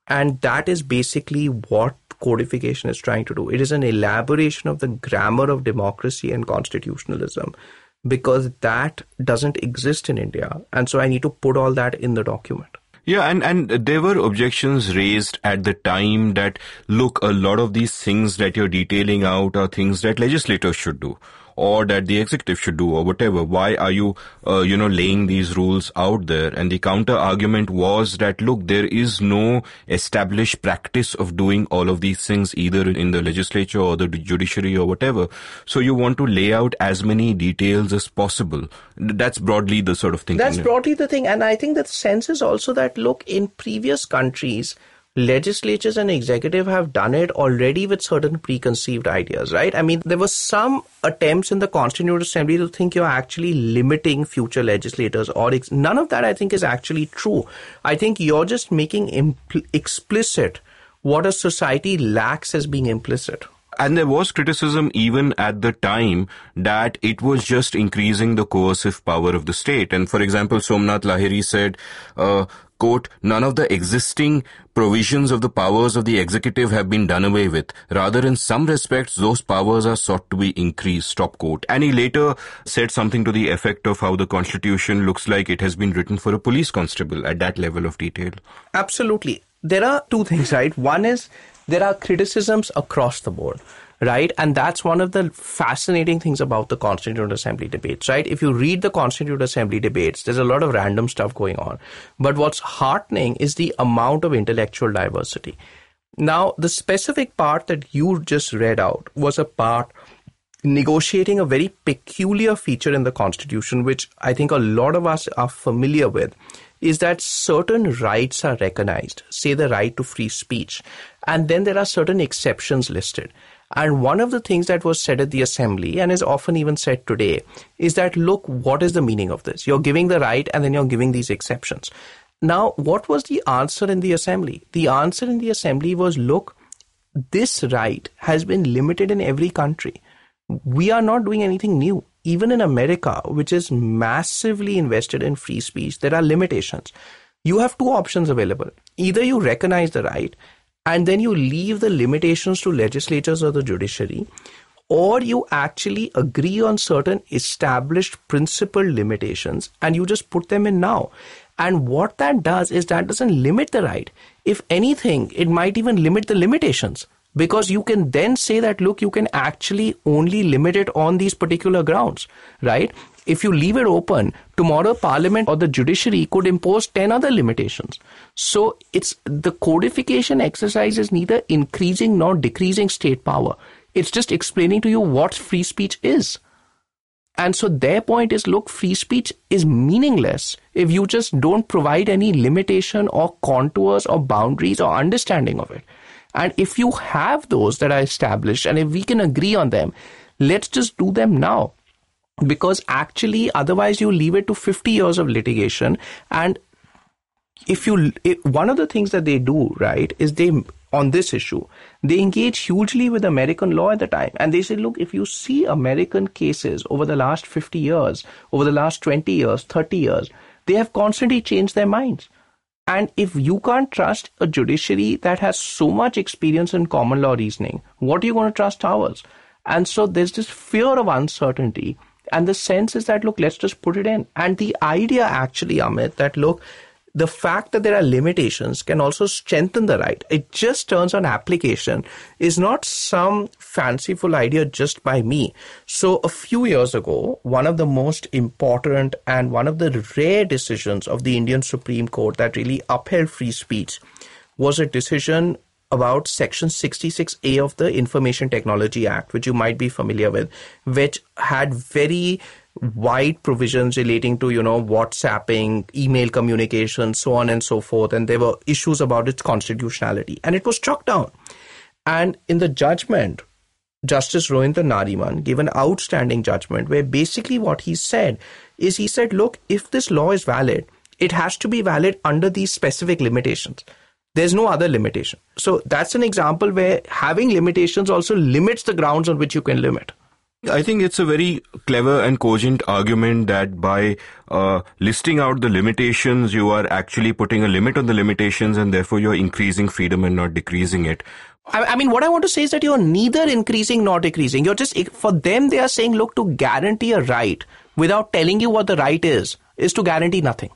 And that is basically what codification is trying to do. It is an elaboration of the grammar of democracy and constitutionalism, because that doesn't exist in India. And so I need to put all that in the document. Yeah, and there were objections raised at the time that, look, a lot of these things that you're detailing out are things that legislators should do, or that the executive should do, or whatever. Why are you, laying these rules out there? And the counter argument was that, look, there is no established practice of doing all of these things, either in the legislature or the judiciary or whatever. So you want to lay out as many details as possible. That's broadly the sort of thing. That's broadly the thing. And I think the sense is also that, look, in previous countries, legislatures and executive have done it already with certain preconceived ideas, right? I mean, there were some attempts in the Constituent Assembly to think you're actually limiting future legislators, or none of that I think is actually true. I think you're just making explicit what a society lacks as being implicit. And there was criticism even at the time that it was just increasing the coercive power of the state. And for example, Somnath Lahiri said, quote, none of the existing provisions of the powers of the executive have been done away with. Rather, in some respects, those powers are sought to be increased, stop quote. And he later said something to the effect of how the constitution looks like it has been written for a police constable at that level of detail. Absolutely. There are two things, right? One is there are criticisms across the board, right? And that's one of the fascinating things about the Constituent Assembly debates, right? If you read the Constituent Assembly debates, there's a lot of random stuff going on. But what's heartening is the amount of intellectual diversity. Now, the specific part that you just read out was a part negotiating a very peculiar feature in the Constitution, which I think a lot of us are familiar with, is that certain rights are recognized, say the right to free speech, and then there are certain exceptions listed. And one of the things that was said at the assembly, and is often even said today, is that, look, what is the meaning of this? You're giving the right and then you're giving these exceptions. Now, what was the answer in the assembly? The answer in the assembly was, look, this right has been limited in every country. We are not doing anything new. Even in America, which is massively invested in free speech, there are limitations. You have two options available. Either you recognize the right and then you leave the limitations to legislatures or the judiciary, or you actually agree on certain established principled limitations and you just put them in now. And what that does is that doesn't limit the right. If anything, it might even limit the limitations, because you can then say that, look, you can actually only limit it on these particular grounds, right? If you leave it open, tomorrow Parliament or the judiciary could impose 10 other limitations. So it's the codification exercise is neither increasing nor decreasing state power. It's just explaining to you what free speech is. And so their point is, look, free speech is meaningless if you just don't provide any limitation or contours or boundaries or understanding of it. And if you have those that are established and if we can agree on them, let's just do them now. Because actually, otherwise you leave it to 50 years of litigation. And one of the things that they do, right, is on this issue, they engage hugely with American law at the time. And they say, look, if you see American cases over the last 50 years, over the last 20 years, 30 years, they have constantly changed their minds. And if you can't trust a judiciary that has so much experience in common law reasoning, what are you going to trust ours? And so there's this fear of uncertainty. And the sense is that, look, let's just put it in. And the idea actually, Amit, that, look, the fact that there are limitations can also strengthen the right. It just turns on application, is not some fanciful idea just by me. So a few years ago, one of the most important and one of the rare decisions of the Indian Supreme Court that really upheld free speech was a decision about Section 66A of the Information Technology Act, which you might be familiar with, which had very wide provisions relating to, WhatsApping, email communication, so on and so forth. And there were issues about its constitutionality. And it was struck down. And in the judgment, Justice Rohindra Nariman gave an outstanding judgment where basically what he said, look, if this law is valid, it has to be valid under these specific limitations. There's no other limitation. So that's an example where having limitations also limits the grounds on which you can limit. I think it's a very clever and cogent argument that by listing out the limitations, you are actually putting a limit on the limitations and therefore you're increasing freedom and not decreasing it. I mean, what I want to say is that you're neither increasing nor decreasing. You're just, for them, they are saying, look, to guarantee a right without telling you what the right is to guarantee nothing.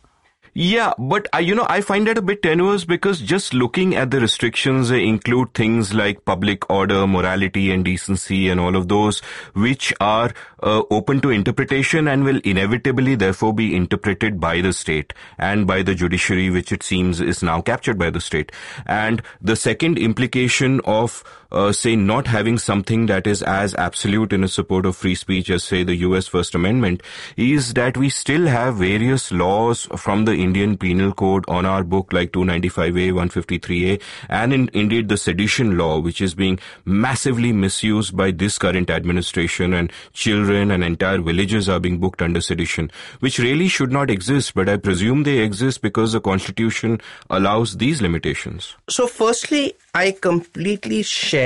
Yeah, but I find that a bit tenuous because just looking at the restrictions, they include things like public order, morality and decency and all of those which are open to interpretation and will inevitably therefore be interpreted by the state and by the judiciary, which it seems is now captured by the state. And the second implication of say not having something that is as absolute in a support of free speech as say the US First Amendment is that we still have various laws from the Indian Penal Code on our book like 295A, 153A and indeed the sedition law, which is being massively misused by this current administration, and children and entire villages are being booked under sedition, which really should not exist, but I presume they exist because the Constitution allows these limitations. So firstly, I completely share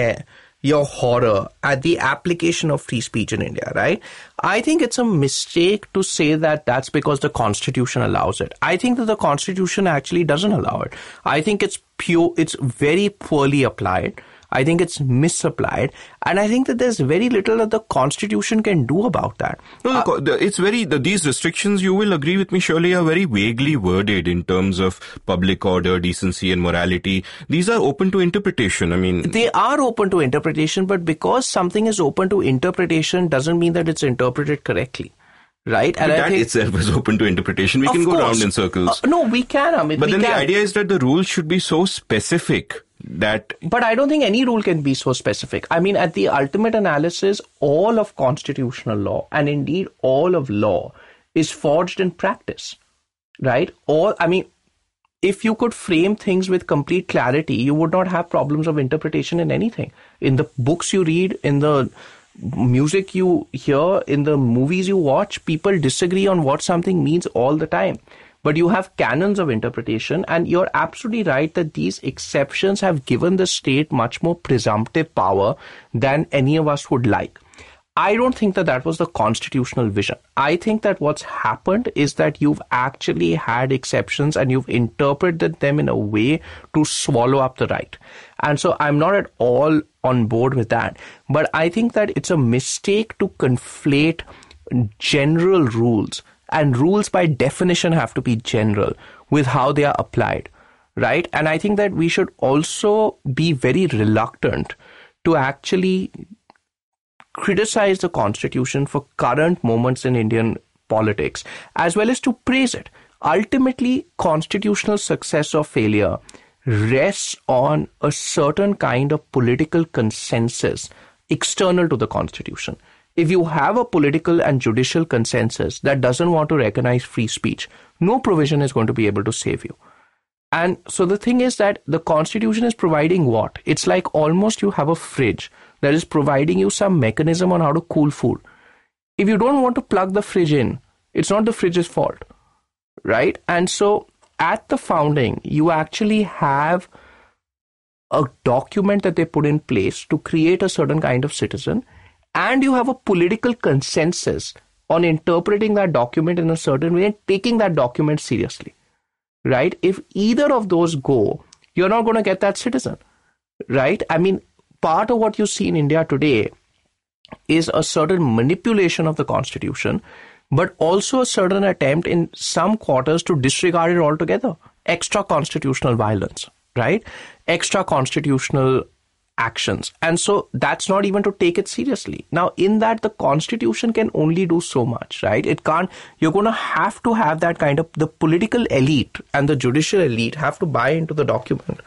your horror at the application of free speech in India, right? I think it's a mistake to say that that's because the Constitution allows it. I think that the Constitution actually doesn't allow it. I think it's very poorly applied. I think it's misapplied. And I think that there's very little that the Constitution can do about that. These restrictions, you will agree with me surely, are very vaguely worded in terms of public order, decency and morality. These are open to interpretation. I mean, they are open to interpretation, but because something is open to interpretation doesn't mean that it's interpreted correctly. Right, and that itself is open to interpretation. We can go round in circles. No, we can. The idea is that the rules should be so specific that. But I don't think any rule can be so specific. I mean, at the ultimate analysis, all of constitutional law and indeed all of law is forged in practice. Right? If you could frame things with complete clarity, you would not have problems of interpretation in anything. In the books you read, in the music you hear, in the movies you watch, people disagree on what something means all the time. But you have canons of interpretation, and you're absolutely right that these exceptions have given the state much more presumptive power than any of us would like. I don't think that was the constitutional vision. I think that what's happened is that you've actually had exceptions and you've interpreted them in a way to swallow up the right. And so I'm not at all on board with that. But I think that it's a mistake to conflate general rules, and rules by definition have to be general, with how they are applied, right? And I think that we should also be very reluctant to actually criticize the Constitution for current moments in Indian politics, as well as to praise it. Ultimately, constitutional success or failure rests on a certain kind of political consensus external to the Constitution. If you have a political and judicial consensus that doesn't want to recognize free speech, no provision is going to be able to save you. And so the thing is that the Constitution is providing what? It's like almost you have a fridge that is providing you some mechanism on how to cool food. If you don't want to plug the fridge in, it's not the fridge's fault, right? And so at the founding, you actually have a document that they put in place to create a certain kind of citizen, and you have a political consensus on interpreting that document in a certain way and taking that document seriously, right? If either of those go, you're not going to get that citizen, right? I mean, part of what you see in India today is a certain manipulation of the Constitution, but also a certain attempt in some quarters to disregard it altogether. Extra constitutional violence, right? Extra constitutional actions. And so that's not even to take it seriously. Now, in that, the Constitution can only do so much, right? It can't, you're going to have that kind of, the political elite and the judicial elite have to buy into the document.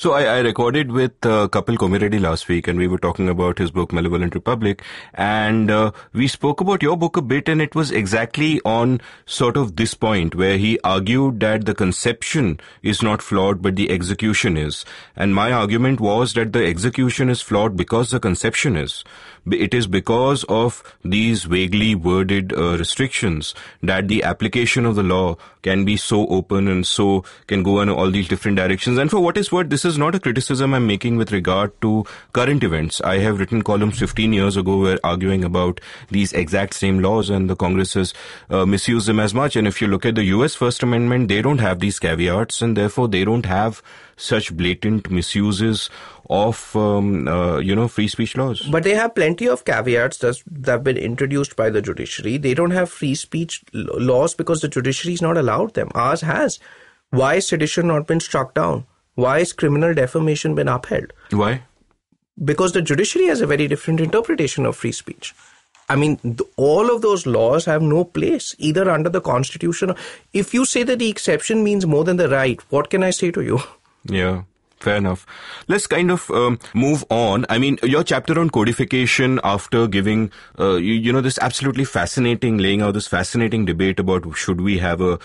So I recorded with Kapil Komiredi last week, and we were talking about his book Malevolent Republic, and we spoke about your book a bit, and it was exactly on sort of this point where he argued that the conception is not flawed but the execution is. And my argument was that the execution is flawed because the conception is. It is because of these vaguely worded restrictions that the application of the law can be so open and so can go in all these different directions. And for what is worth, this is not a criticism I'm making with regard to current events. I have written columns 15 years ago where arguing about these exact same laws, and the Congress has misused them as much. And if you look at the US First Amendment, they don't have these caveats, and therefore they don't have such blatant misuses of, free speech laws. But they have plenty of caveats that have been introduced by the judiciary. They don't have free speech laws because the judiciary has not allowed them. Ours has. Why has sedition not been struck down? Why has criminal defamation been upheld? Why? Because the judiciary has a very different interpretation of free speech. I mean, all of those laws have no place either under the Constitution. If you say that the exception means more than the right, what can I say to you? Yeah. Fair enough. Let's kind of move on. I mean, your chapter on codification, after giving, this absolutely fascinating, laying out this fascinating debate about should we have a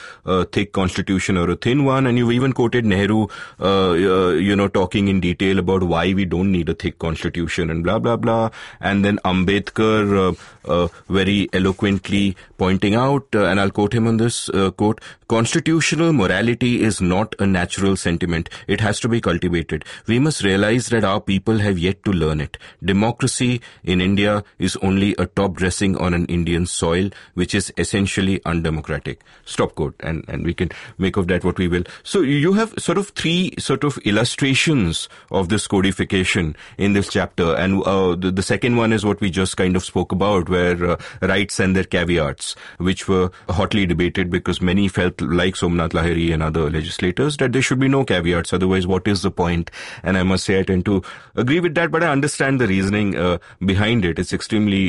thick constitution or a thin one. And you've even quoted Nehru, talking in detail about why we don't need a thick constitution and blah, blah, blah. And then Ambedkar very eloquently pointing out, and I'll quote him on this, quote, "Constitutional morality is not a natural sentiment. It has to be cultivated. We must realize that our people have yet to learn it. Democracy in India is only a top dressing on an Indian soil, which is essentially undemocratic." Stop quote. And we can make of that what we will. So you have sort of three sort of illustrations of this codification in this chapter. And the second one is what we just kind of spoke about, where rights and their caveats, which were hotly debated because many felt, like Somnath Lahiri and other legislators, that there should be no caveats. Otherwise, what is the point? And I must say I tend to agree with that, but I understand the reasoning behind it. It's extremely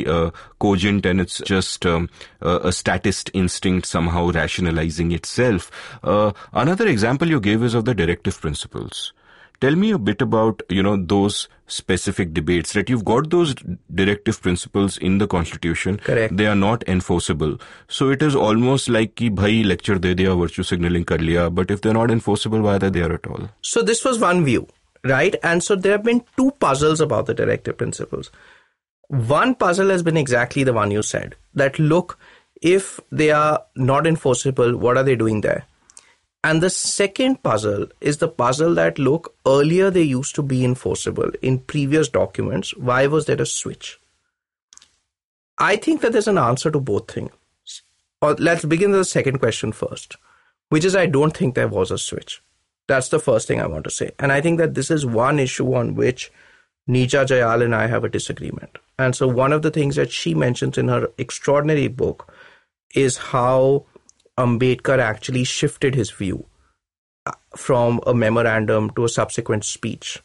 cogent, and it's just a statist instinct somehow rationalizing itself. Another example you gave is of the directive principles. Tell me a bit about, those specific debates, that you've got those directive principles in the Constitution. Correct. They are not enforceable. So it is almost like ki bhai lecture de diya, virtue signaling kar liya, but if they're not enforceable, why are they there at all? So this was one view, right? And so there have been two puzzles about the directive principles. One puzzle has been exactly the one you said, that look, if they are not enforceable, what are they doing there? And the second puzzle is the puzzle that, look, earlier they used to be enforceable in previous documents. Why was there a switch? I think that there's an answer to both things. Or let's begin with the second question first, which is I don't think there was a switch. That's the first thing I want to say. And I think that this is one issue on which Nija Jayal and I have a disagreement. And so one of the things that she mentions in her extraordinary book is how Ambedkar actually shifted his view from a memorandum to a subsequent speech.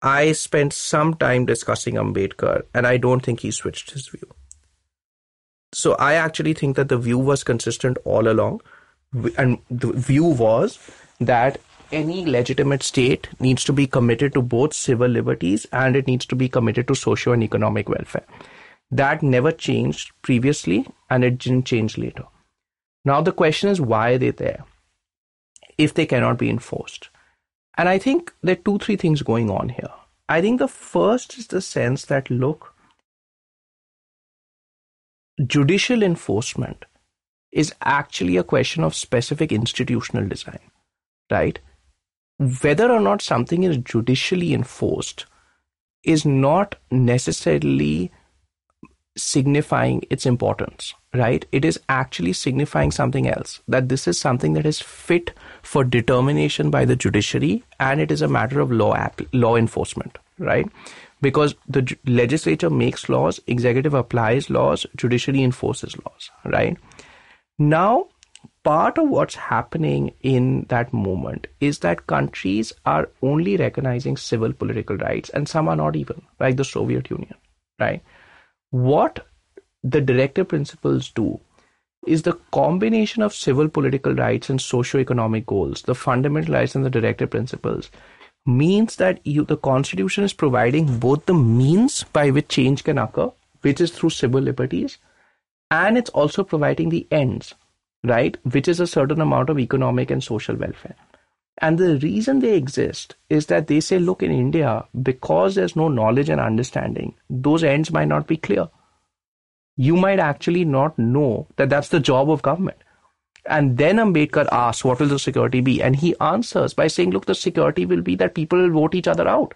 I spent some time discussing Ambedkar, and I don't think he switched his view. So I actually think that the view was consistent all along. And the view was that any legitimate state needs to be committed to both civil liberties and it needs to be committed to socio and economic welfare. That never changed previously, and it didn't change later. Now the question is, why are they there if they cannot be enforced? And I think there are two, three things going on here. I think the first is the sense that, look, judicial enforcement is actually a question of specific institutional design, right? Whether or not something is judicially enforced is not necessarily signifying its importance, right? It is actually signifying something else, that this is something that is fit for determination by the judiciary, and it is a matter of law enforcement, right? Because the legislature makes laws, executive applies laws, judiciary enforces laws, right? Now, part of what's happening in that moment is that countries are only recognizing civil political rights, and some are not even, like the Soviet Union, right? What the directive principles do is the combination of civil political rights and socio-economic goals, the fundamental rights and the directive principles, means that the Constitution is providing both the means by which change can occur, which is through civil liberties, and it's also providing the ends, right, which is a certain amount of economic and social welfare. And the reason they exist is that they say, look, in India, because there's no knowledge and understanding, those ends might not be clear. You might actually not know that that's the job of government. And then Ambedkar asks, what will the security be? And he answers by saying, look, the security will be that people will vote each other out,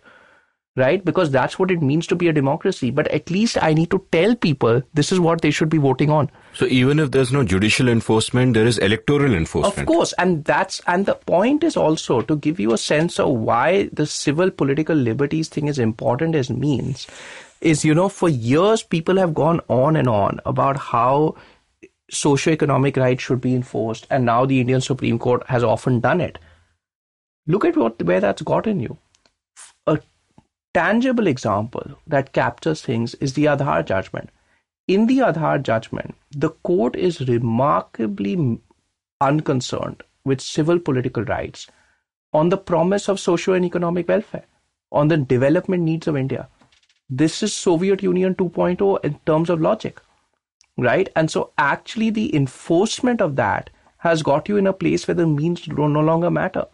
right? Because that's what it means to be a democracy. But at least I need to tell people this is what they should be voting on. So even if there's no judicial enforcement, there is electoral enforcement. Of course. And the point is also to give you a sense of why the civil political liberties thing is important as means is, for years, people have gone on and on about how socioeconomic rights should be enforced, and now the Indian Supreme Court has often done it. Look at where that's gotten you. A tangible example that captures things is the Aadhaar judgment. In the Aadhaar judgment, the court is remarkably unconcerned with civil political rights on the promise of socio and economic welfare, on the development needs of India. This is Soviet Union 2.0 in terms of logic. Right. And so actually the enforcement of that has got you in a place where the means no longer matter.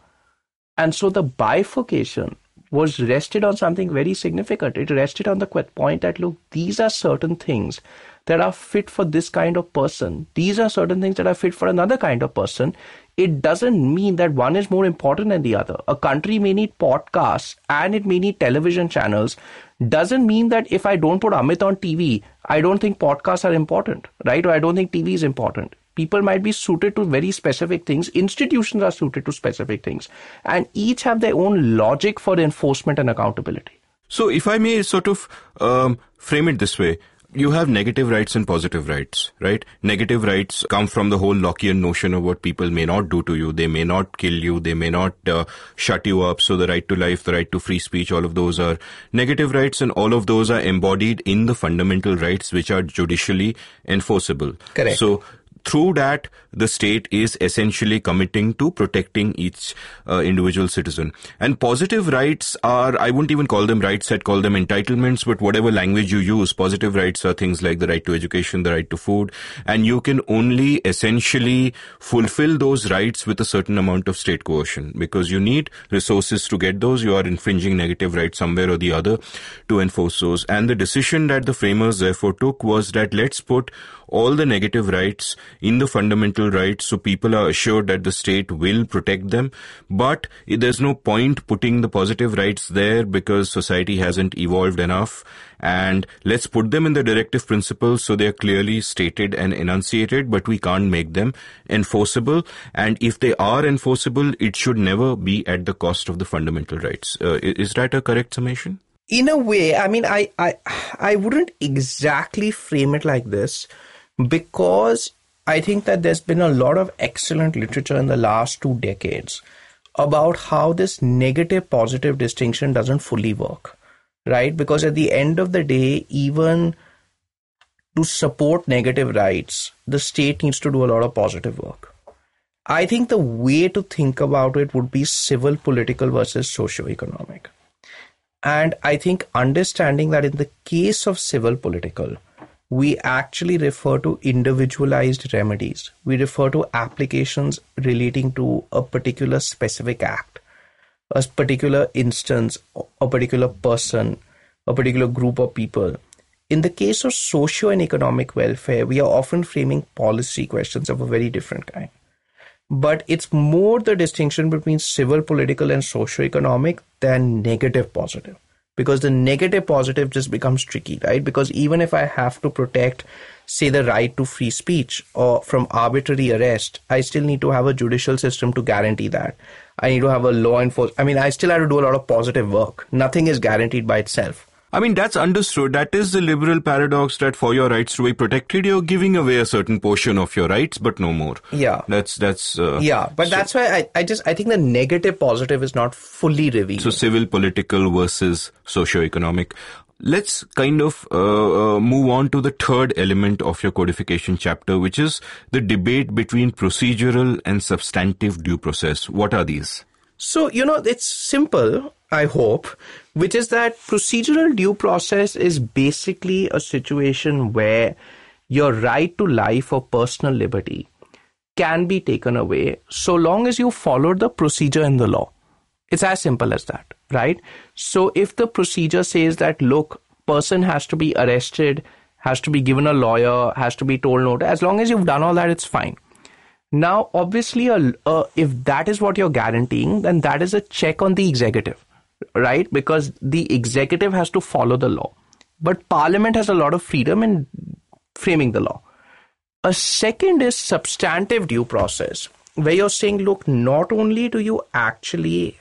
And so the bifurcation was rested on something very significant. It rested on the point that, look, these are certain things that are fit for this kind of person. These are certain things that are fit for another kind of person. It doesn't mean that one is more important than the other. A country may need podcasts and it may need television channels. Doesn't mean that if I don't put Amit on TV, I don't think podcasts are important, right? Or I don't think TV is important. People might be suited to very specific things. Institutions are suited to specific things. And each have their own logic for enforcement and accountability. So if I may sort of frame it this way, you have negative rights and positive rights, right? Negative rights come from the whole Lockean notion of what people may not do to you. They may not kill you. They may not shut you up. So the right to life, the right to free speech, all of those are negative rights, and all of those are embodied in the fundamental rights, which are judicially enforceable. Correct. So through that, the state is essentially committing to protecting each individual citizen. And positive rights are, I wouldn't even call them rights, I'd call them entitlements, but whatever language you use, positive rights are things like the right to education, the right to food, and you can only essentially fulfill those rights with a certain amount of state coercion, because you need resources to get those. You are infringing negative rights somewhere or the other to enforce those. And the decision that the framers therefore took was that let's put all the negative rights in the fundamental rights, so people are assured that the state will protect them. But there's no point putting the positive rights there because society hasn't evolved enough. And let's put them in the directive principles so they're clearly stated and enunciated, but we can't make them enforceable. And if they are enforceable, it should never be at the cost of the fundamental rights. Is that a correct summation? In a way, I mean, I wouldn't exactly frame it like this, because I think that there's been a lot of excellent literature in the last 2 decades about how this negative-positive distinction doesn't fully work, right? Because at the end of the day, even to support negative rights, the state needs to do a lot of positive work. I think the way to think about it would be civil political versus socio-economic. And I think understanding that in the case of civil political, we actually refer to individualized remedies. We refer to applications relating to a particular specific act, a particular instance, a particular person, a particular group of people. In the case of socio and economic welfare, we are often framing policy questions of a very different kind. But it's more the distinction between civil, political and socio-economic than negative, positive. Because the negative positive just becomes tricky, right? Because even if I have to protect, say, the right to free speech or from arbitrary arrest, I still need to have a judicial system to guarantee that. I need to have a law enforcement. I mean, I still have to do a lot of positive work. Nothing is guaranteed by itself. I mean, that's understood. That is the liberal paradox that for your rights to be protected, you're giving away a certain portion of your rights, but no more. Yeah. That's why I think the negative positive is not fully revealed. So civil, political versus socio-economic. Let's kind of move on to the third element of your codification chapter, which is the debate between procedural and substantive due process. What are these? So, it's simple, I hope, which is that procedural due process is basically a situation where your right to life or personal liberty can be taken away so long as you follow the procedure in the law. It's as simple as that, right? So if the procedure says that, look, person has to be arrested, has to be given a lawyer, has to be told no, as long as you've done all that, it's fine. Now, obviously, if that is what you're guaranteeing, then that is a check on the executive, right? Because the executive has to follow the law. But Parliament has a lot of freedom in framing the law. A second is substantive due process, where you're saying, look, not only does the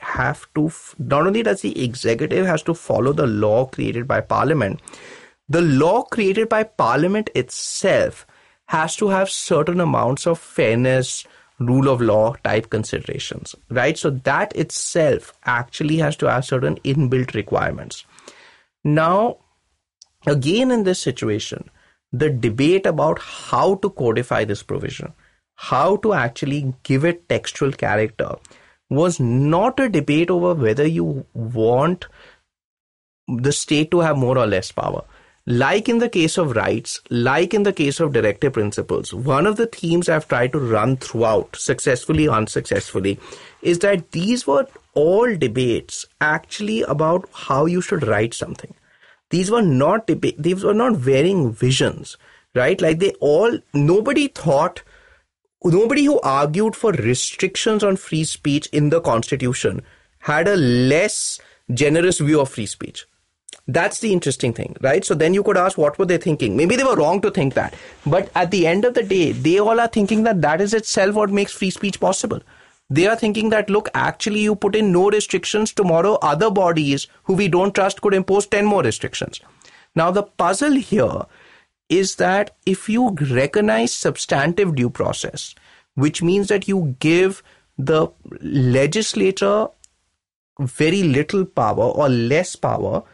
executive has to follow the law created by Parliament, the law created by Parliament itself has to have certain amounts of fairness, rule of law type considerations, right? So that itself actually has to have certain inbuilt requirements. Now, again, in this situation, the debate about how to codify this provision, how to actually give it textual character, was not a debate over whether you want the state to have more or less power. Like in the case of rights, like in the case of directive principles, one of the themes I've tried to run throughout, successfully, unsuccessfully, is that these were all debates actually about how you should write something. These were not varying visions, right? Like nobody who argued for restrictions on free speech in the Constitution had a less generous view of free speech. That's the interesting thing, right? So then you could ask, what were they thinking? Maybe they were wrong to think that. But at the end of the day, they all are thinking that is itself what makes free speech possible. They are thinking that, look, actually you put in no restrictions, tomorrow other bodies who we don't trust could impose 10 more restrictions. Now the puzzle here is that if you recognize substantive due process, which means that you give the legislature very little power or less power,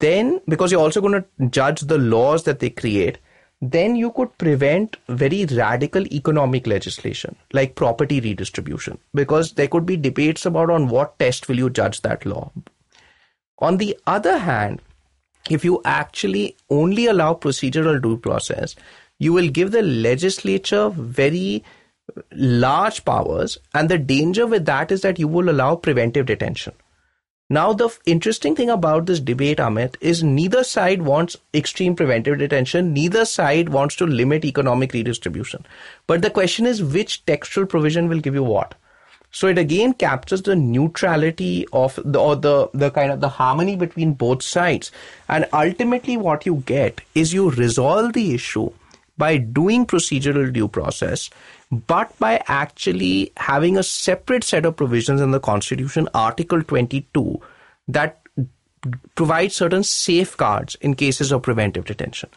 then because you're also going to judge the laws that they create, then you could prevent very radical economic legislation like property redistribution, because there could be debates about on what test will you judge that law. On the other hand, if you actually only allow procedural due process, you will give the legislature very large powers, and the danger with that is that you will allow preventive detention. Now, the interesting thing about this debate, Amit, is neither side wants extreme preventive detention, neither side wants to limit economic redistribution. But the question is which textual provision will give you what? So it again captures the neutrality of the harmony between both sides. And ultimately what you get is you resolve the issue by doing procedural due process, but by actually having a separate set of provisions in the Constitution, Article 22, that provide certain safeguards in cases of preventive detention.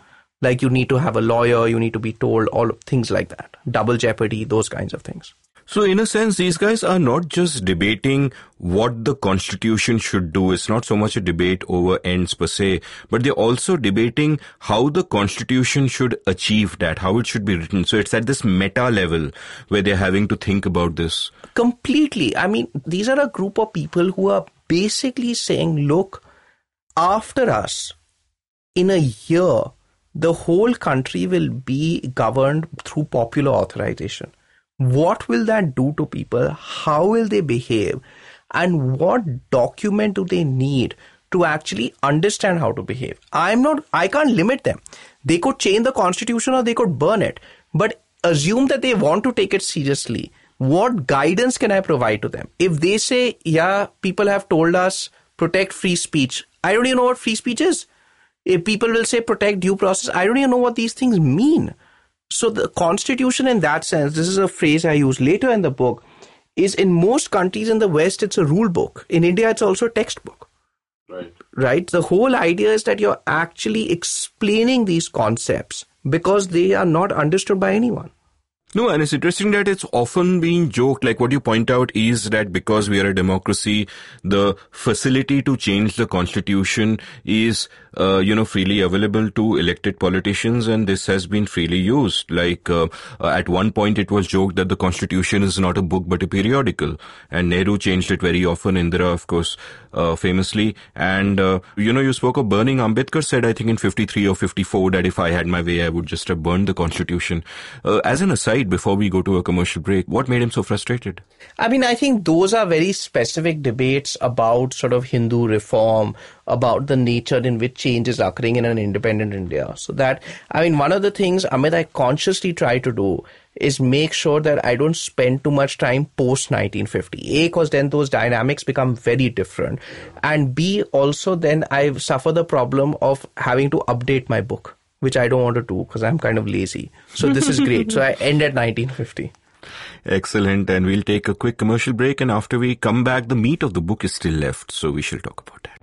Like you need to have a lawyer, you need to be told, all things like that. Double jeopardy, those kinds of things. So in a sense, these guys are not just debating what the Constitution should do. It's not so much a debate over ends per se, but they're also debating how the Constitution should achieve that, how it should be written. So it's at this meta level where they're having to think about this. Completely. I mean, these are a group of people who are basically saying, look, after us, in a year, the whole country will be governed through popular authorization. What will that do to people? How will they behave? And what document do they need to actually understand how to behave? I can't limit them. They could change the Constitution or they could burn it. But assume that they want to take it seriously. What guidance can I provide to them? If they say, yeah, people have told us protect free speech. I don't even know what free speech is. If people will say protect due process, I don't even know what these things mean. So the Constitution in that sense, this is a phrase I use later in the book, is in most countries in the West, it's a rule book. In India, it's also a textbook. Right? The whole idea is that you're actually explaining these concepts because they are not understood by anyone. No, and it's interesting that it's often been joked, like what you point out is that because we are a democracy, the facility to change the constitution is, freely available to elected politicians, and this has been freely used. Like at one point it was joked that the constitution is not a book but a periodical, and Nehru changed it very often, Indira, of course, famously. And, you spoke of burning. Ambedkar said, I think in 53 or 54, that if I had my way, I would just have burned the constitution. As an aside, before we go to a commercial break, what made him so frustrated? I mean, I think those are very specific debates about sort of Hindu reform, about the nature in which change is occurring in an independent India. So that, I mean, one of the things, Amit, I consciously try to do is make sure that I don't spend too much time post-1950. A, because then those dynamics become very different. And B, also then I suffer the problem of having to update my book, which I don't want to do because I'm kind of lazy. So this is great. So I end at 1950. Excellent. And we'll take a quick commercial break. And after we come back, the meat of the book is still left. So we shall talk about that.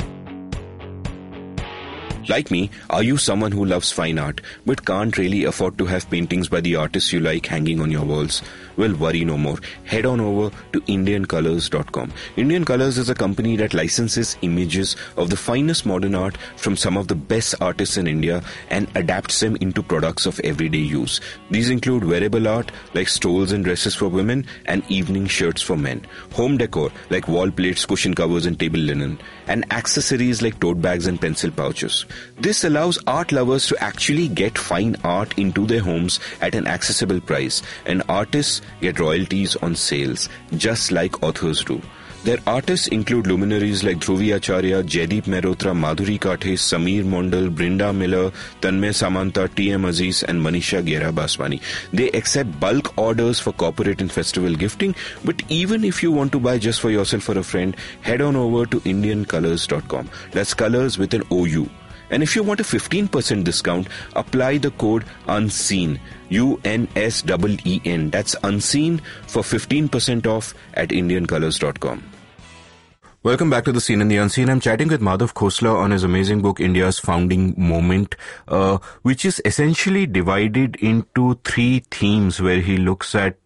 Like me, are you someone who loves fine art but can't really afford to have paintings by the artists you like hanging on your walls? Well, worry no more. Head on over to IndianColors.com. Indian Colors is a company that licenses images of the finest modern art from some of the best artists in India and adapts them into products of everyday use. These include wearable art like stoles and dresses for women and evening shirts for men, home decor like wall plates, cushion covers and table linen, and accessories like tote bags and pencil pouches. This allows art lovers to actually get fine art into their homes at an accessible price, and artists get royalties on sales, just like authors do. Their artists include luminaries like Dhruvi Acharya, Jaideep Mehrotra, Madhuri Kathe, Sameer Mondal, Brinda Miller, Tanmay Samanta, T.M. Aziz and Manisha Gera Baswani. They accept bulk orders for corporate and festival gifting, but even if you want to buy just for yourself or a friend, head on over to IndianColors.com. That's colors with an OU. And if you want a 15% discount, apply the code UNSEEN, UNSEEN. That's UNSEEN for 15% off at IndianColors.com. Welcome back to The Seen and the Unseen. I'm chatting with Madhav Khosla on his amazing book, India's Founding Moment, which is essentially divided into three themes where he looks at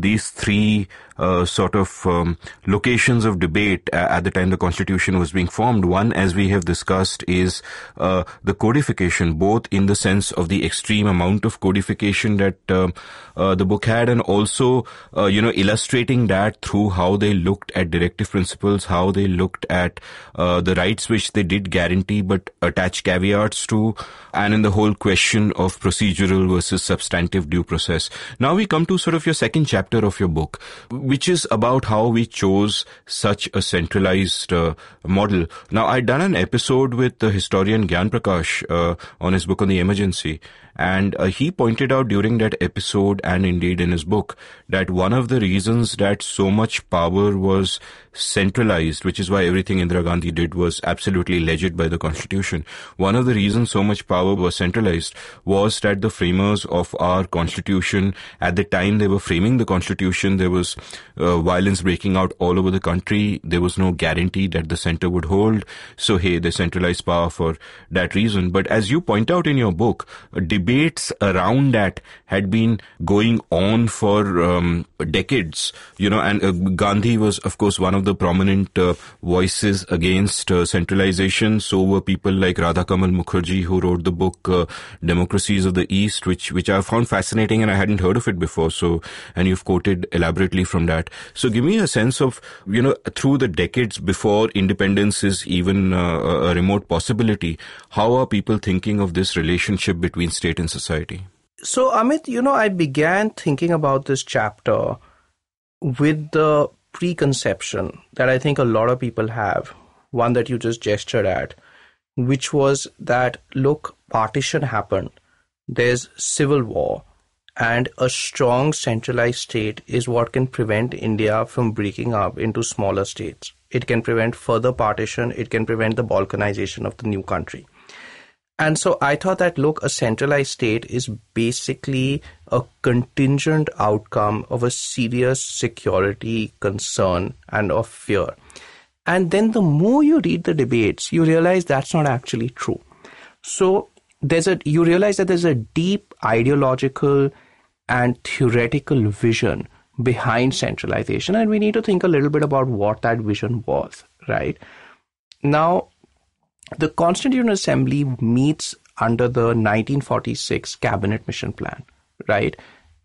these three locations of debate at the time the constitution was being formed. One, as we have discussed, is the codification, both in the sense of the extreme amount of codification that the book had, and also, illustrating that through how they looked at directive principles, how they looked at the rights which they did guarantee but attach caveats to, and in the whole question of procedural versus substantive due process. Now we come to sort of your second chapter of your book, which is about how we chose such a centralized model. Now, I'd done an episode with the historian Gyan Prakash on his book on the emergency, and he pointed out during that episode, and indeed in his book, that one of the reasons that so much power was centralized, which is why everything Indira Gandhi did was absolutely legit by the constitution, one of the reasons so much power was centralized was that the framers of our constitution, at the time they were framing the constitution, there was violence breaking out all over the country. There was no guarantee that the center would hold. So, hey, they centralized power for that reason. But as you point out in your book, debates around that had been going on for decades, and Gandhi was, of course, one of the prominent voices against centralization. So were people like Radha Kamal Mukherjee, who wrote the book Democracies of the East, which I found fascinating and I hadn't heard of it before. So, and you've quoted elaborately from that. So give me a sense of, through the decades before independence is even a remote possibility, how are people thinking of this relationship between state and society? So, Amit, I began thinking about this chapter with the preconception that I think a lot of people have, one that you just gestured at, which was that, look, partition happened, there's civil war, and a strong centralized state is what can prevent India from breaking up into smaller states. It can prevent further partition, it can prevent the balkanization of the new country. And so I thought that, look, a centralized state is basically a contingent outcome of a serious security concern and of fear. And then the more you read the debates, you realize that's not actually true. So you realize that there's a deep ideological and theoretical vision behind centralization, and we need to think a little bit about what that vision was, right? Now, the Constituent Assembly meets under the 1946 Cabinet Mission Plan, right?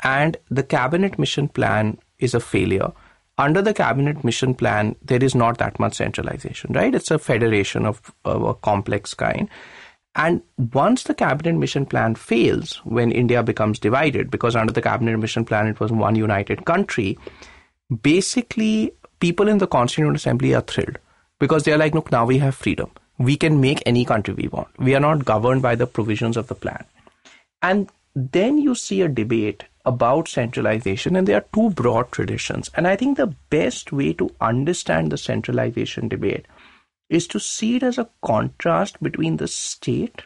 And the Cabinet Mission Plan is a failure. Under the Cabinet Mission Plan, there is not that much centralization, right? It's a federation of a complex kind. And once the Cabinet Mission Plan fails, when India becomes divided, because under the Cabinet Mission Plan, it was one united country, basically people in the Constituent Assembly are thrilled because they're like, look, now we have freedom. We can make any country we want. We are not governed by the provisions of the plan. And then you see a debate about centralization, and there are two broad traditions. And I think the best way to understand the centralization debate is to see it as a contrast between the state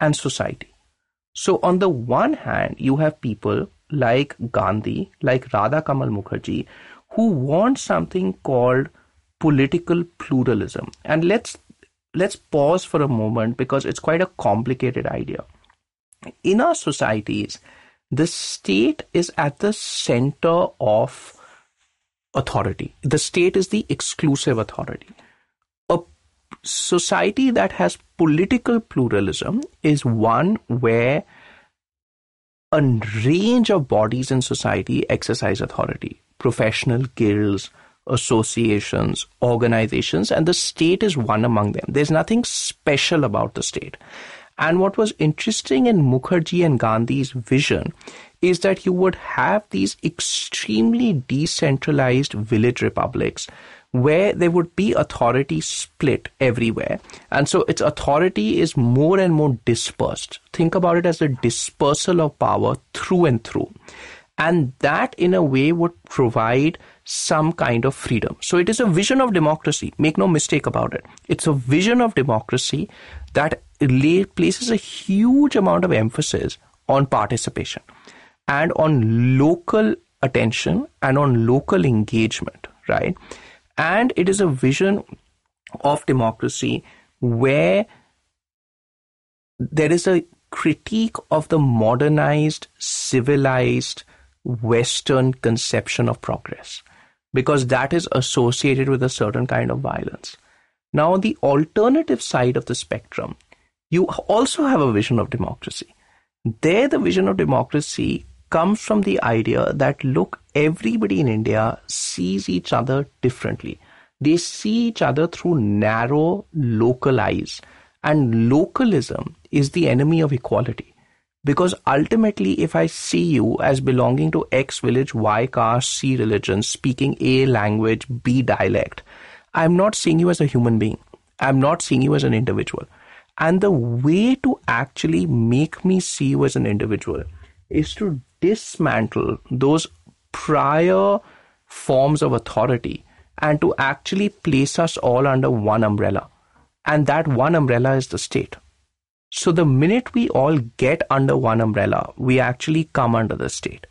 and society. So on the one hand, you have people like Gandhi, like Radha Kamal Mukherjee, who want something called political pluralism. And let's pause for a moment because it's quite a complicated idea. In our societies, the state is at the center of authority. The state is the exclusive authority. Society that has political pluralism is one where a range of bodies in society exercise authority, professional guilds, associations, organizations, and the state is one among them. There's nothing special about the state. And what was interesting in Mukherjee and Gandhi's vision is that you would have these extremely decentralized village republics where there would be authority split everywhere. And so its authority is more and more dispersed. Think about it as the dispersal of power through and through. And that in a way would provide some kind of freedom. So it is a vision of democracy. Make no mistake about it. It's a vision of democracy that places a huge amount of emphasis on participation and on local attention and on local engagement, right? And it is a vision of democracy where there is a critique of the modernized, civilized, Western conception of progress, because that is associated with a certain kind of violence. Now, on the alternative side of the spectrum, you also have a vision of democracy. There, the vision of democracy comes from the idea that, look, everybody in India sees each other differently. They see each other through narrow local eyes. And localism is the enemy of equality. Because ultimately, if I see you as belonging to X village, Y caste, C religion, speaking A language, B dialect, I'm not seeing you as a human being. I'm not seeing you as an individual. And the way to actually make me see you as an individual is to dismantle those prior forms of authority and to actually place us all under one umbrella. And that one umbrella is the state. So the minute we all get under one umbrella, we actually come under the state.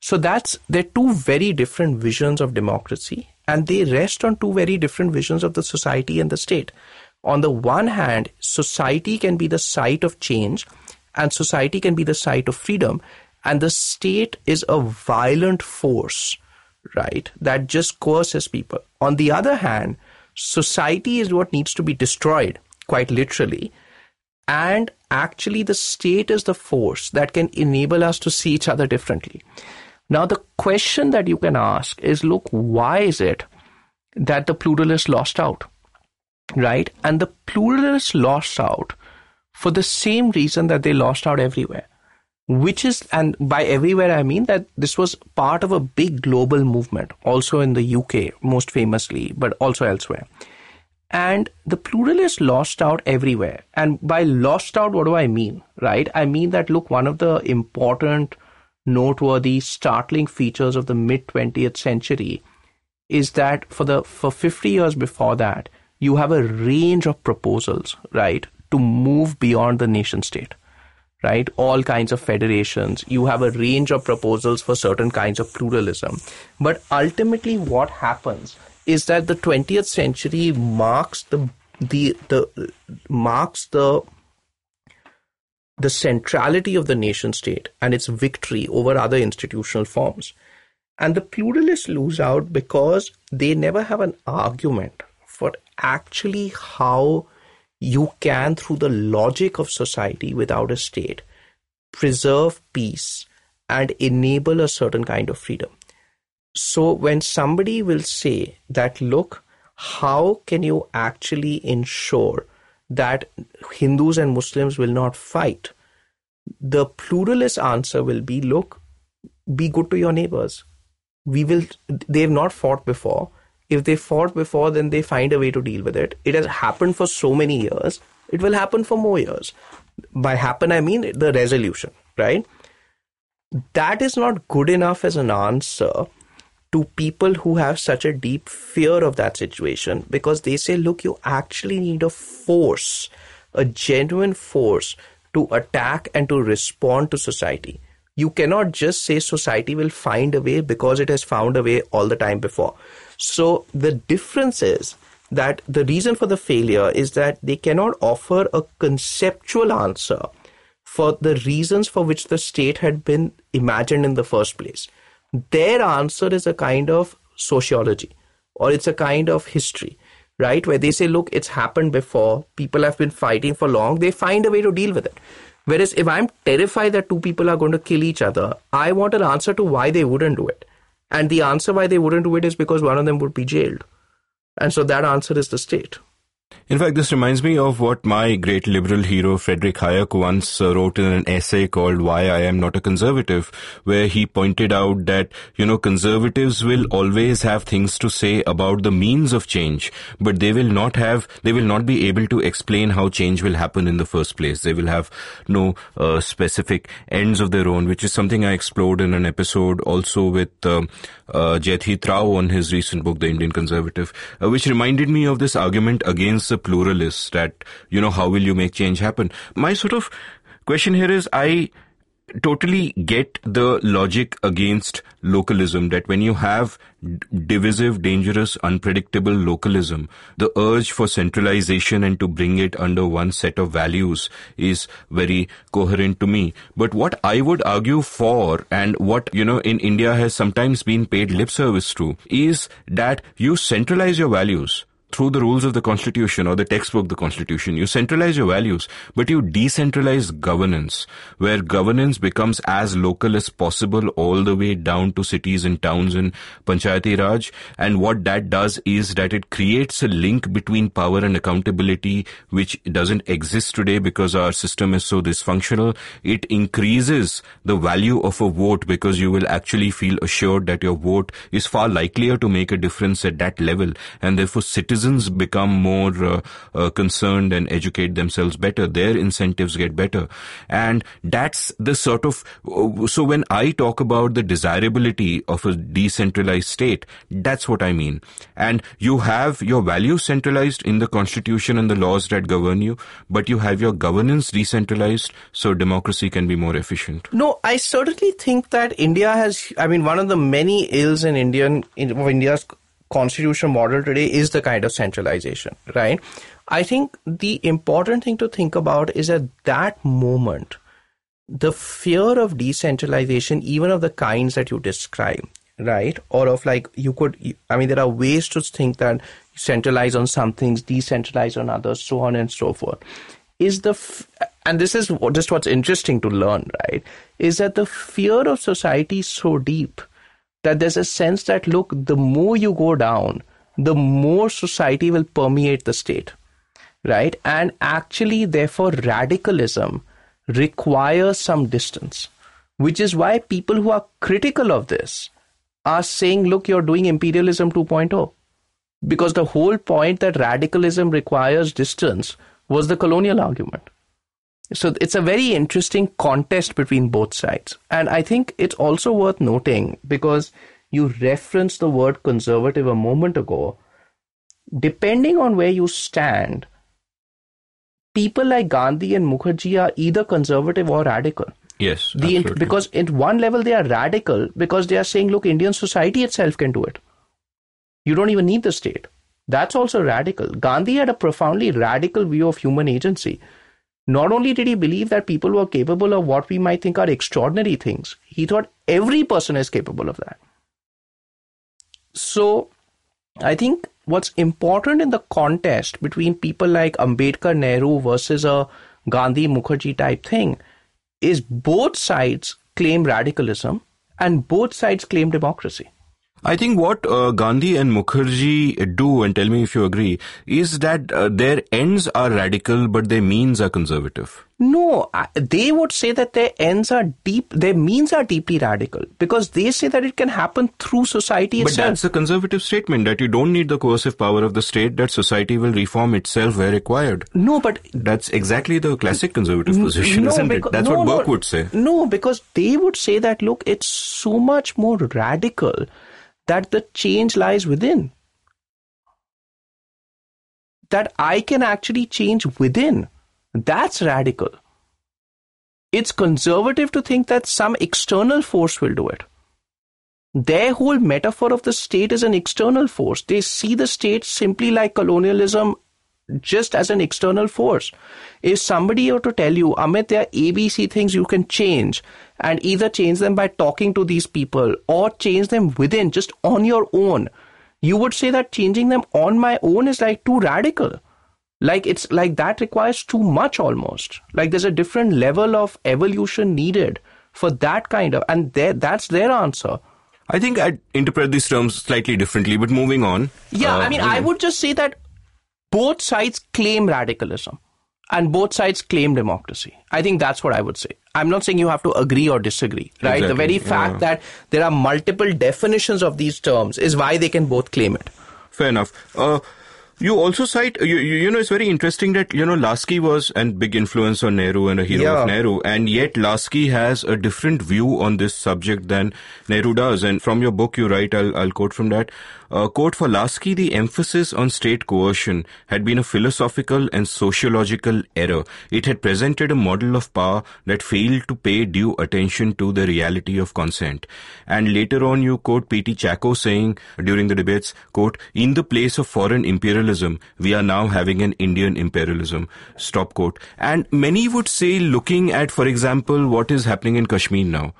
So they're two very different visions of democracy, and they rest on two very different visions of the society and the state. On the one hand, society can be the site of change, and society can be the site of freedom, and the state is a violent force, right, that just coerces people. On the other hand, society is what needs to be destroyed, quite literally, and actually the state is the force that can enable us to see each other differently. Now, the question that you can ask is, look, why is it that the pluralists lost out, right? And the pluralists lost out for the same reason that they lost out everywhere, which is, and by everywhere I mean that this was part of a big global movement, also in the UK, most famously, but also elsewhere. And the pluralists lost out everywhere. And by lost out, what do I mean, right? I mean that, look, one of the important, noteworthy, startling features of the mid-20th century is that for 50 years before that, you have a range of proposals, right, to move beyond the nation state, right? All kinds of federations. You have a range of proposals for certain kinds of pluralism. But ultimately what happens is that the 20th century marks the the centrality of the nation state and its victory over other institutional forms. And the pluralists lose out because they never have an argument for actually how you can, through the logic of society without a state, preserve peace and enable a certain kind of freedom. So when somebody will say that, look, how can you actually ensure that Hindus and Muslims will not fight? The pluralist answer will be, look, be good to your neighbors. They've not fought before. If they fought before, then they find a way to deal with it. It has happened for so many years. It will happen for more years. By happen, I mean the resolution, right? That is not good enough as an answer to people who have such a deep fear of that situation, because they say, look, you actually need a force, a genuine force to attack and to respond to society. You cannot just say society will find a way because it has found a way all the time before. So the difference is that the reason for the failure is that they cannot offer a conceptual answer for the reasons for which the state had been imagined in the first place. Their answer is a kind of sociology, or it's a kind of history, right? Where they say, look, it's happened before. People have been fighting for long. They find a way to deal with it. Whereas if I'm terrified that two people are going to kill each other, I want an answer to why they wouldn't do it. And the answer why they wouldn't do it is because one of them would be jailed. And so that answer is the state. In fact, this reminds me of what my great liberal hero Friedrich Hayek once wrote in an essay called Why I Am Not a Conservative, where he pointed out that, conservatives will always have things to say about the means of change, but they will not be able to explain how change will happen in the first place. They will have no specific ends of their own, which is something I explored in an episode also with Jaithi Rao on his recent book, The Indian Conservative, which reminded me of this argument against the pluralists that, how will you make change happen? My sort of question here is, I totally get the logic against localism, that when you have divisive, dangerous, unpredictable localism, the urge for centralization and to bring it under one set of values is very coherent to me. But what I would argue for, and what, in India has sometimes been paid lip service to, is that you centralize your values through the rules of the Constitution or the textbook, the Constitution. You centralize your values, but you decentralize governance, where governance becomes as local as possible all the way down to cities and towns and Panchayati Raj. And what that does is that it creates a link between power and accountability, which doesn't exist today because our system is so dysfunctional. It increases the value of a vote, because you will actually feel assured that your vote is far likelier to make a difference at that level. And therefore, citizens become more concerned and educate themselves better. Their incentives get better. And that's the sort of... So when I talk about the desirability of a decentralized state, that's what I mean. And you have your values centralized in the Constitution and the laws that govern you, but you have your governance decentralized so democracy can be more efficient. No, I certainly think that India has... one of the many ills of India's constitutional model today is the kind of centralization, right? I think the important thing to think about is at that moment, the fear of decentralization, even of the kinds that you describe, right? Or of there are ways to think that you centralize on some things, decentralize on others, so on and so forth. And this is just what's interesting to learn, right? Is that the fear of society is so deep that there's a sense that, look, the more you go down, the more society will permeate the state, right? And actually, therefore, radicalism requires some distance, which is why people who are critical of this are saying, look, you're doing imperialism 2.0, because the whole point that radicalism requires distance was the colonial argument. So it's a very interesting contest between both sides. And I think it's also worth noting, because you referenced the word conservative a moment ago, depending on where you stand, people like Gandhi and Mukherjee are either conservative or radical. Yes, absolutely. Because at one level they are radical because they are saying, look, Indian society itself can do it. You don't even need the state. That's also radical. Gandhi had a profoundly radical view of human agency. Not only did he believe that people were capable of what we might think are extraordinary things, he thought every person is capable of that. So I think what's important in the contest between people like Ambedkar Nehru versus a Gandhi Mukherjee type thing is both sides claim radicalism and both sides claim democracy. I think what Gandhi and Mukherjee do, and tell me if you agree, is that their ends are radical, but their means are conservative. No, they would say that their means are deeply radical, because they say that it can happen through society itself. But that's a conservative statement, that you don't need the coercive power of the state, that society will reform itself where required. No, but... That's exactly the classic conservative position, isn't it? That's what Burke would say. No, because they would say that, look, it's so much more radical that the change lies within. That I can actually change within. That's radical. It's conservative to think that some external force will do it. Their whole metaphor of the state is an external force. They see the state simply like colonialism, just as an external force. If somebody were to tell you, Amit, there are ABC things you can change, and either change them by talking to these people or change them within, just on your own, you would say that changing them on my own is like too radical. Like it's like that requires too much almost. Like there's a different level of evolution needed for that kind of, and that's their answer. I think I interpret these terms slightly differently, but moving on. Yeah, I mean, I would just say that both sides claim radicalism. And both sides claim democracy. I think that's what I would say. I'm not saying you have to agree or disagree, right? Exactly, the very fact that there are multiple definitions of these terms is why they can both claim it. Fair enough. You also cite, you know, it's very interesting that, you know, Laski was a big influence on Nehru and a hero of Nehru. And yet Laski has a different view on this subject than Nehru does. And from your book, you write, I'll quote from that. Quote, for Laski, the emphasis on state coercion had been a philosophical and sociological error. It had presented a model of power that failed to pay due attention to the reality of consent. And later on, you quote P.T. Chacko saying during the debates, quote, in the place of foreign imperialism, we are now having an Indian imperialism, stop quote. And many would say, looking at, for example, what is happening in Kashmir now,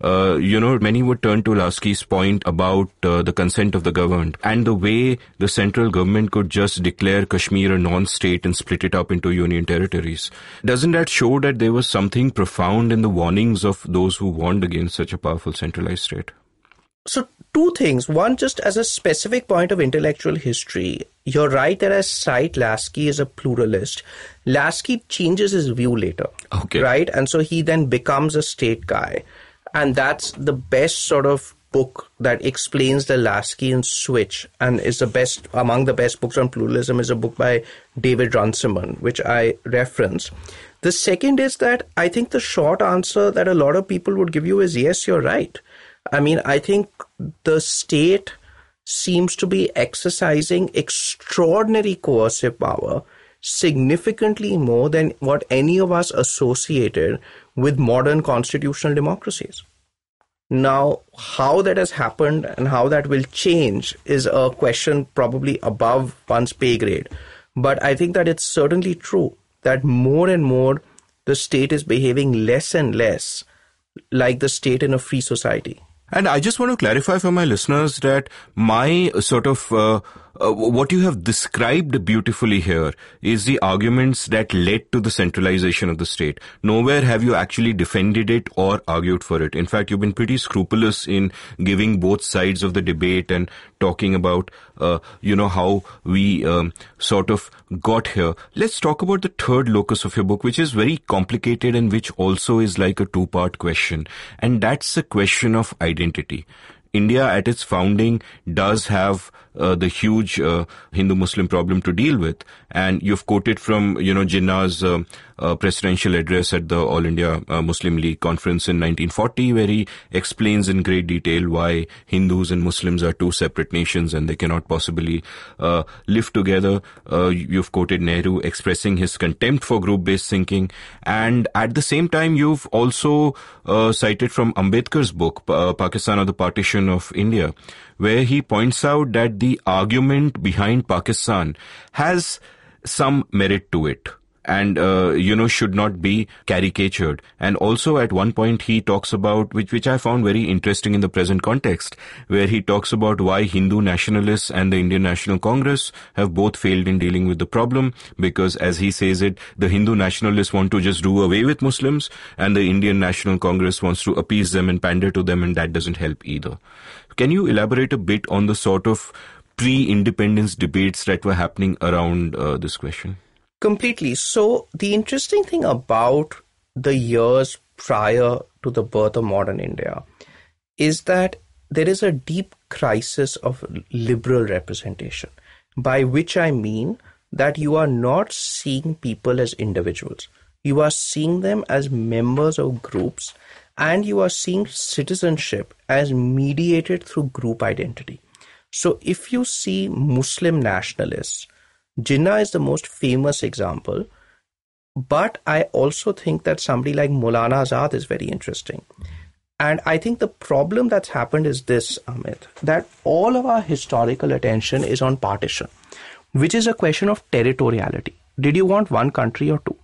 you know, many would turn to Laski's point about the consent of the governed and the way the central government could just declare Kashmir a non-state and split it up into union territories. Doesn't that show that there was something profound in the warnings of those who warned against such a powerful centralized state? So two things. One, just as a specific point of intellectual history, you're right that I cite Laski as a pluralist. Laski changes his view later, right? And so he then becomes a state guy. And that's the best sort of book that explains the Laskian switch, and is the best among the best books on pluralism, is a book by David Runciman, which I reference. The second is that I think the short answer that a lot of people would give you is, yes, you're right. I mean, I think the state seems to be exercising extraordinary coercive power, significantly more than what any of us associated with modern constitutional democracies. Now, how that has happened and how that will change is a question probably above one's pay grade. But I think that it's certainly true that more and more the state is behaving less and less like the state in a free society. And I just want to clarify for my listeners that my sort of what you have described beautifully here is the arguments that led to the centralization of the state. Nowhere have you actually defended it or argued for it. In fact, you've been pretty scrupulous in giving both sides of the debate and talking about, you know, how we sort of got here. Let's talk about the third locus of your book, which is very complicated and which also is like a two-part question. And that's the question of identity. India at its founding does have the huge Hindu-Muslim problem to deal with. And you've quoted from, you know, Jinnah's presidential address at the All India Muslim League conference in 1940, where he explains in great detail why Hindus and Muslims are two separate nations and they cannot possibly live together. You've quoted Nehru expressing his contempt for group-based thinking. And at the same time, you've also cited from Ambedkar's book, Pakistan or the Partition of India, where he points out that the argument behind Pakistan has some merit to it. and, should not be caricatured. And also at one point he talks about, which I found very interesting in the present context, where he talks about why Hindu nationalists and the Indian National Congress have both failed in dealing with the problem, because as he says it, the Hindu nationalists want to just do away with Muslims and the Indian National Congress wants to appease them and pander to them, and that doesn't help either. Can you elaborate a bit on the sort of pre-independence debates that were happening around this question? Completely. So the interesting thing about the years prior to the birth of modern India is that there is a deep crisis of liberal representation, by which I mean that you are not seeing people as individuals. You are seeing them as members of groups, and you are seeing citizenship as mediated through group identity. So if you see Muslim nationalists, Jinnah is the most famous example. But I also think that somebody like Maulana Azad is very interesting. And I think the problem that's happened is this, Amit, that all of our historical attention is on partition, which is a question of territoriality. Did you want one country or two?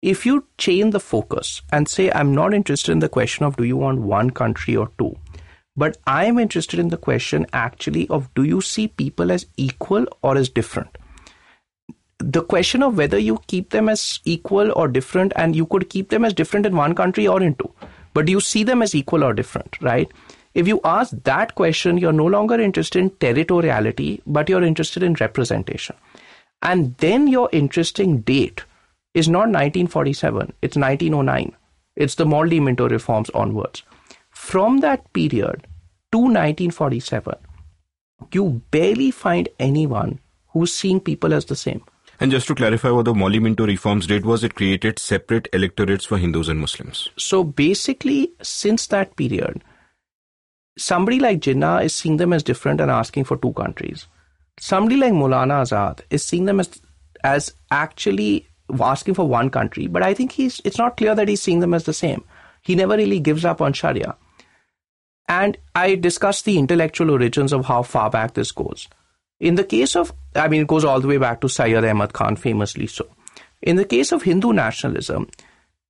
If you change the focus and say, I'm not interested in the question of do you want one country or two, but I'm interested in the question actually of do you see people as equal or as different? The question of whether you keep them as equal or different, and you could keep them as different in one country or in two, but do you see them as equal or different, right? If you ask that question, you're no longer interested in territoriality, but you're interested in representation. And then your interesting date is not 1947, it's 1909. It's the Morley-Minto reforms onwards. From that period to 1947, you barely find anyone who's seeing people as the same. And just to clarify, what the Morley-Minto reforms did was it created separate electorates for Hindus and Muslims. So basically, since that period, somebody like Jinnah is seeing them as different and asking for two countries. Somebody like Maulana Azad is seeing them as actually asking for one country. But I think it's not clear that he's seeing them as the same. He never really gives up on Sharia. And I discussed the intellectual origins of how far back this goes. In the case of, it goes all the way back to Sayyid Ahmad Khan, famously so. In the case of Hindu nationalism,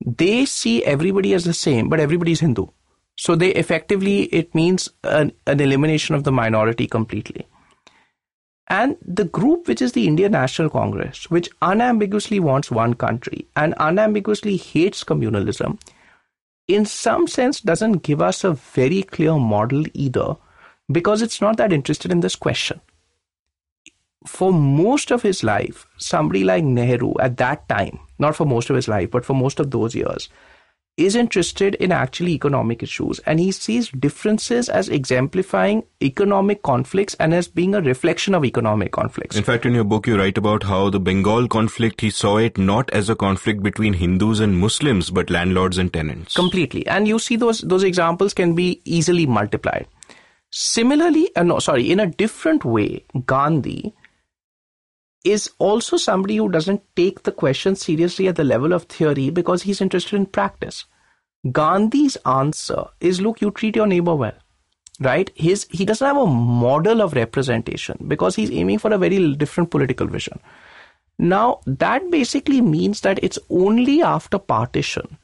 they see everybody as the same, but everybody's Hindu. So they effectively, it means an elimination of the minority completely. And the group, which is the Indian National Congress, which unambiguously wants one country and unambiguously hates communalism, in some sense doesn't give us a very clear model either, because it's not that interested in this question. For most of his life, somebody like Nehru at that time, not for most of his life, but for most of those years, is interested in actually economic issues. And he sees differences as exemplifying economic conflicts and as being a reflection of economic conflicts. In fact, in your book, you write about how the Bengal conflict, he saw it not as a conflict between Hindus and Muslims, but landlords and tenants. Completely. And you see those examples can be easily multiplied. Similarly, in a different way, Gandhi is also somebody who doesn't take the question seriously at the level of theory because he's interested in practice. Gandhi's answer is, look, you treat your neighbor well, right? He doesn't have a model of representation because he's aiming for a very different political vision. Now, that basically means that it's only after partition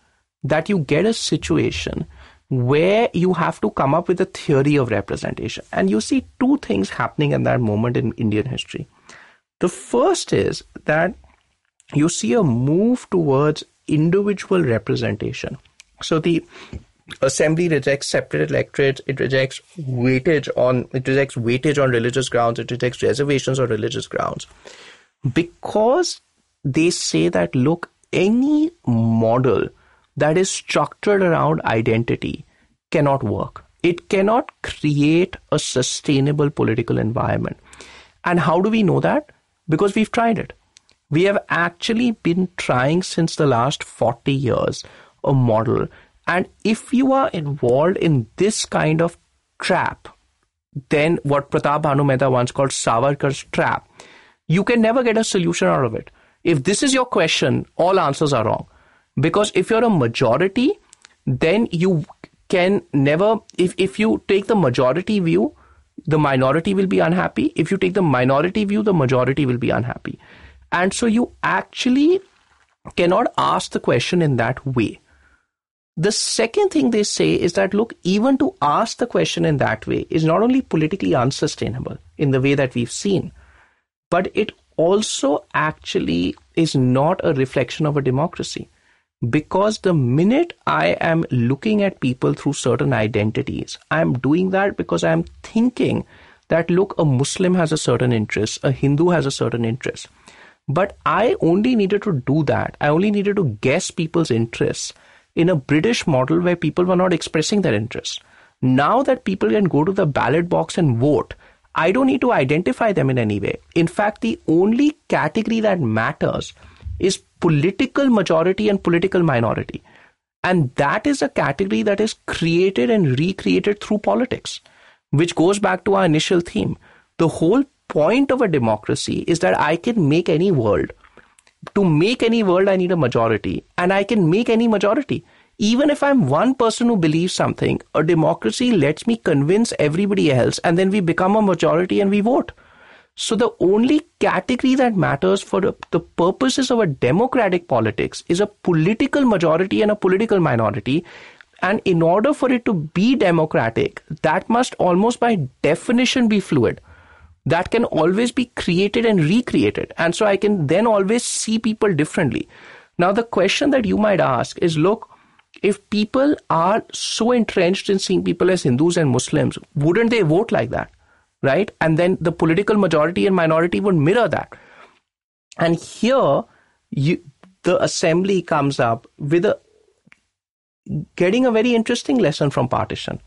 that you get a situation where you have to come up with a theory of representation. And you see two things happening at that moment in Indian history. The first is that you see a move towards individual representation. So the assembly rejects separate electorates, it rejects weightage on religious grounds, it rejects reservations on religious grounds. Because they say that, look, any model that is structured around identity cannot work. It cannot create a sustainable political environment. And how do we know that? Because we've tried it. We have actually been trying since the last 40 years a model. And if you are involved in this kind of trap, then what Pratap Bhanu Mehta once called Savarkar's trap, you can never get a solution out of it. If this is your question, all answers are wrong. Because if you're a majority, then you can never, if you take the majority view, the minority will be unhappy. If you take the minority view, the majority will be unhappy. And so you actually cannot ask the question in that way. The second thing they say is that, look, even to ask the question in that way is not only politically unsustainable in the way that we've seen, but it also actually is not a reflection of a democracy. Because the minute I am looking at people through certain identities, I'm doing that because I'm thinking that, look, a Muslim has a certain interest, a Hindu has a certain interest. But I only needed to do that. I only needed to guess people's interests in a British model where people were not expressing their interests. Now that people can go to the ballot box and vote, I don't need to identify them in any way. In fact, the only category that matters is political majority and political minority. And that is a category that is created and recreated through politics, which goes back to our initial theme. The whole point of a democracy is that I can make any world. To make any world, I need a majority, and I can make any majority. Even if I'm one person who believes something, a democracy lets me convince everybody else, and then we become a majority and we vote. So the only category that matters for the purposes of a democratic politics is a political majority and a political minority. And in order for it to be democratic, that must almost by definition be fluid. That can always be created and recreated. And so I can then always see people differently. Now, the question that you might ask is, look, if people are so entrenched in seeing people as Hindus and Muslims, wouldn't they vote like that, right? And then the political majority and minority would mirror that. And here, the assembly comes up with getting a very interesting lesson from partition.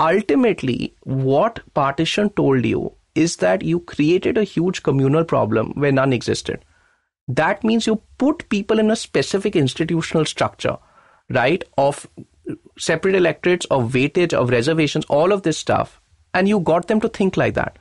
Ultimately, what partition told you is that you created a huge communal problem where none existed. That means you put people in a specific institutional structure, right, of separate electorates, of weightage, of reservations, all of this stuff, and you got them to think like that.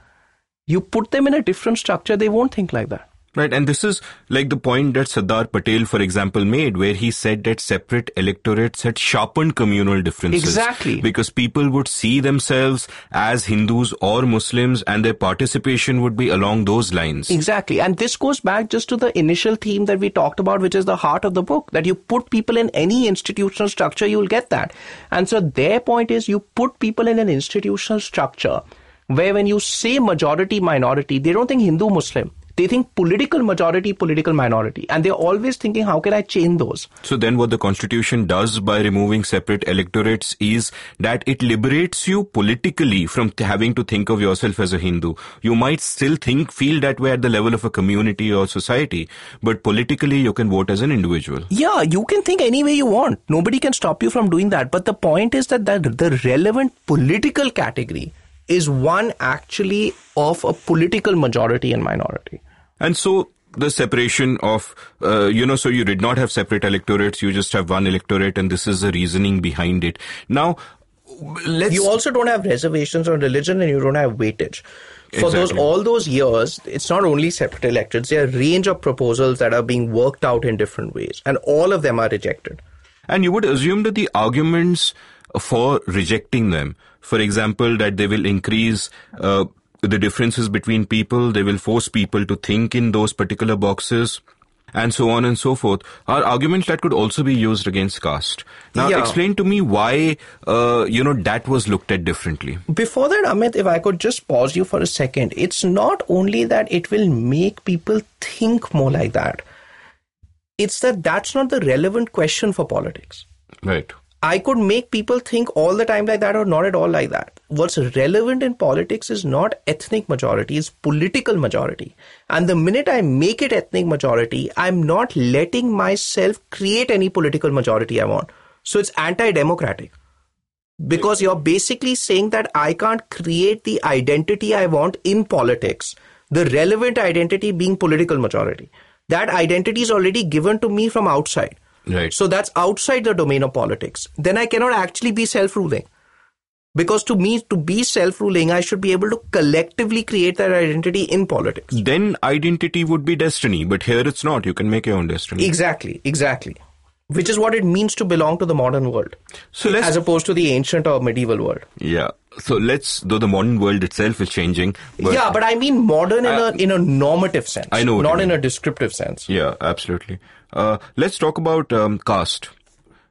You put them in a different structure, they won't think like that. Right, and this is like the point that Sardar Patel, for example, made, where he said that separate electorates had sharpened communal differences. Exactly. Because people would see themselves as Hindus or Muslims, and their participation would be along those lines. Exactly. And this goes back just to the initial theme that we talked about, which is the heart of the book, that you put people in any institutional structure, you'll get that. And so their point is, you put people in an institutional structure where when you say majority, minority, they don't think Hindu, Muslim. They think political majority, political minority. And they're always thinking, how can I change those? So then what the Constitution does by removing separate electorates is that it liberates you politically from having to think of yourself as a Hindu. You might still feel that way at the level of a community or society, but politically you can vote as an individual. Yeah, you can think any way you want. Nobody can stop you from doing that. But the point is that the relevant political category is one actually of a political majority and minority. And so the separation of, so you did not have separate electorates, you just have one electorate, and this is the reasoning behind it. Now, you also don't have reservations on religion, and you don't have weightage. For exactly. all those years, it's not only separate electorates, there are a range of proposals that are being worked out in different ways, and all of them are rejected. And you would assume that the arguments for rejecting them, for example, that they will increase the differences between people, they will force people to think in those particular boxes, and so on and so forth, are arguments that could also be used against caste. Now, Explain to me why, that was looked at differently. Before that, Amit, if I could just pause you for a second. It's not only that it will make people think more like that. It's that that's not the relevant question for politics. Right. I could make people think all the time like that or not at all like that. What's relevant in politics is not ethnic majority, it's political majority. And the minute I make it ethnic majority, I'm not letting myself create any political majority I want. So it's anti-democratic. Because you're basically saying that I can't create the identity I want in politics, the relevant identity being political majority. That identity is already given to me from outside. Right. So that's outside the domain of politics. Then I cannot actually be self-ruling. Because to me, to be self-ruling, I should be able to collectively create that identity in politics. Then identity would be destiny, but here it's not. You can make your own destiny. Exactly. Which is what it means to belong to the modern world, as opposed to the ancient or medieval world. Yeah. So though the modern world itself is changing. But I mean modern in a normative sense. I know. Not in a descriptive sense. Yeah, absolutely. Let's talk about caste.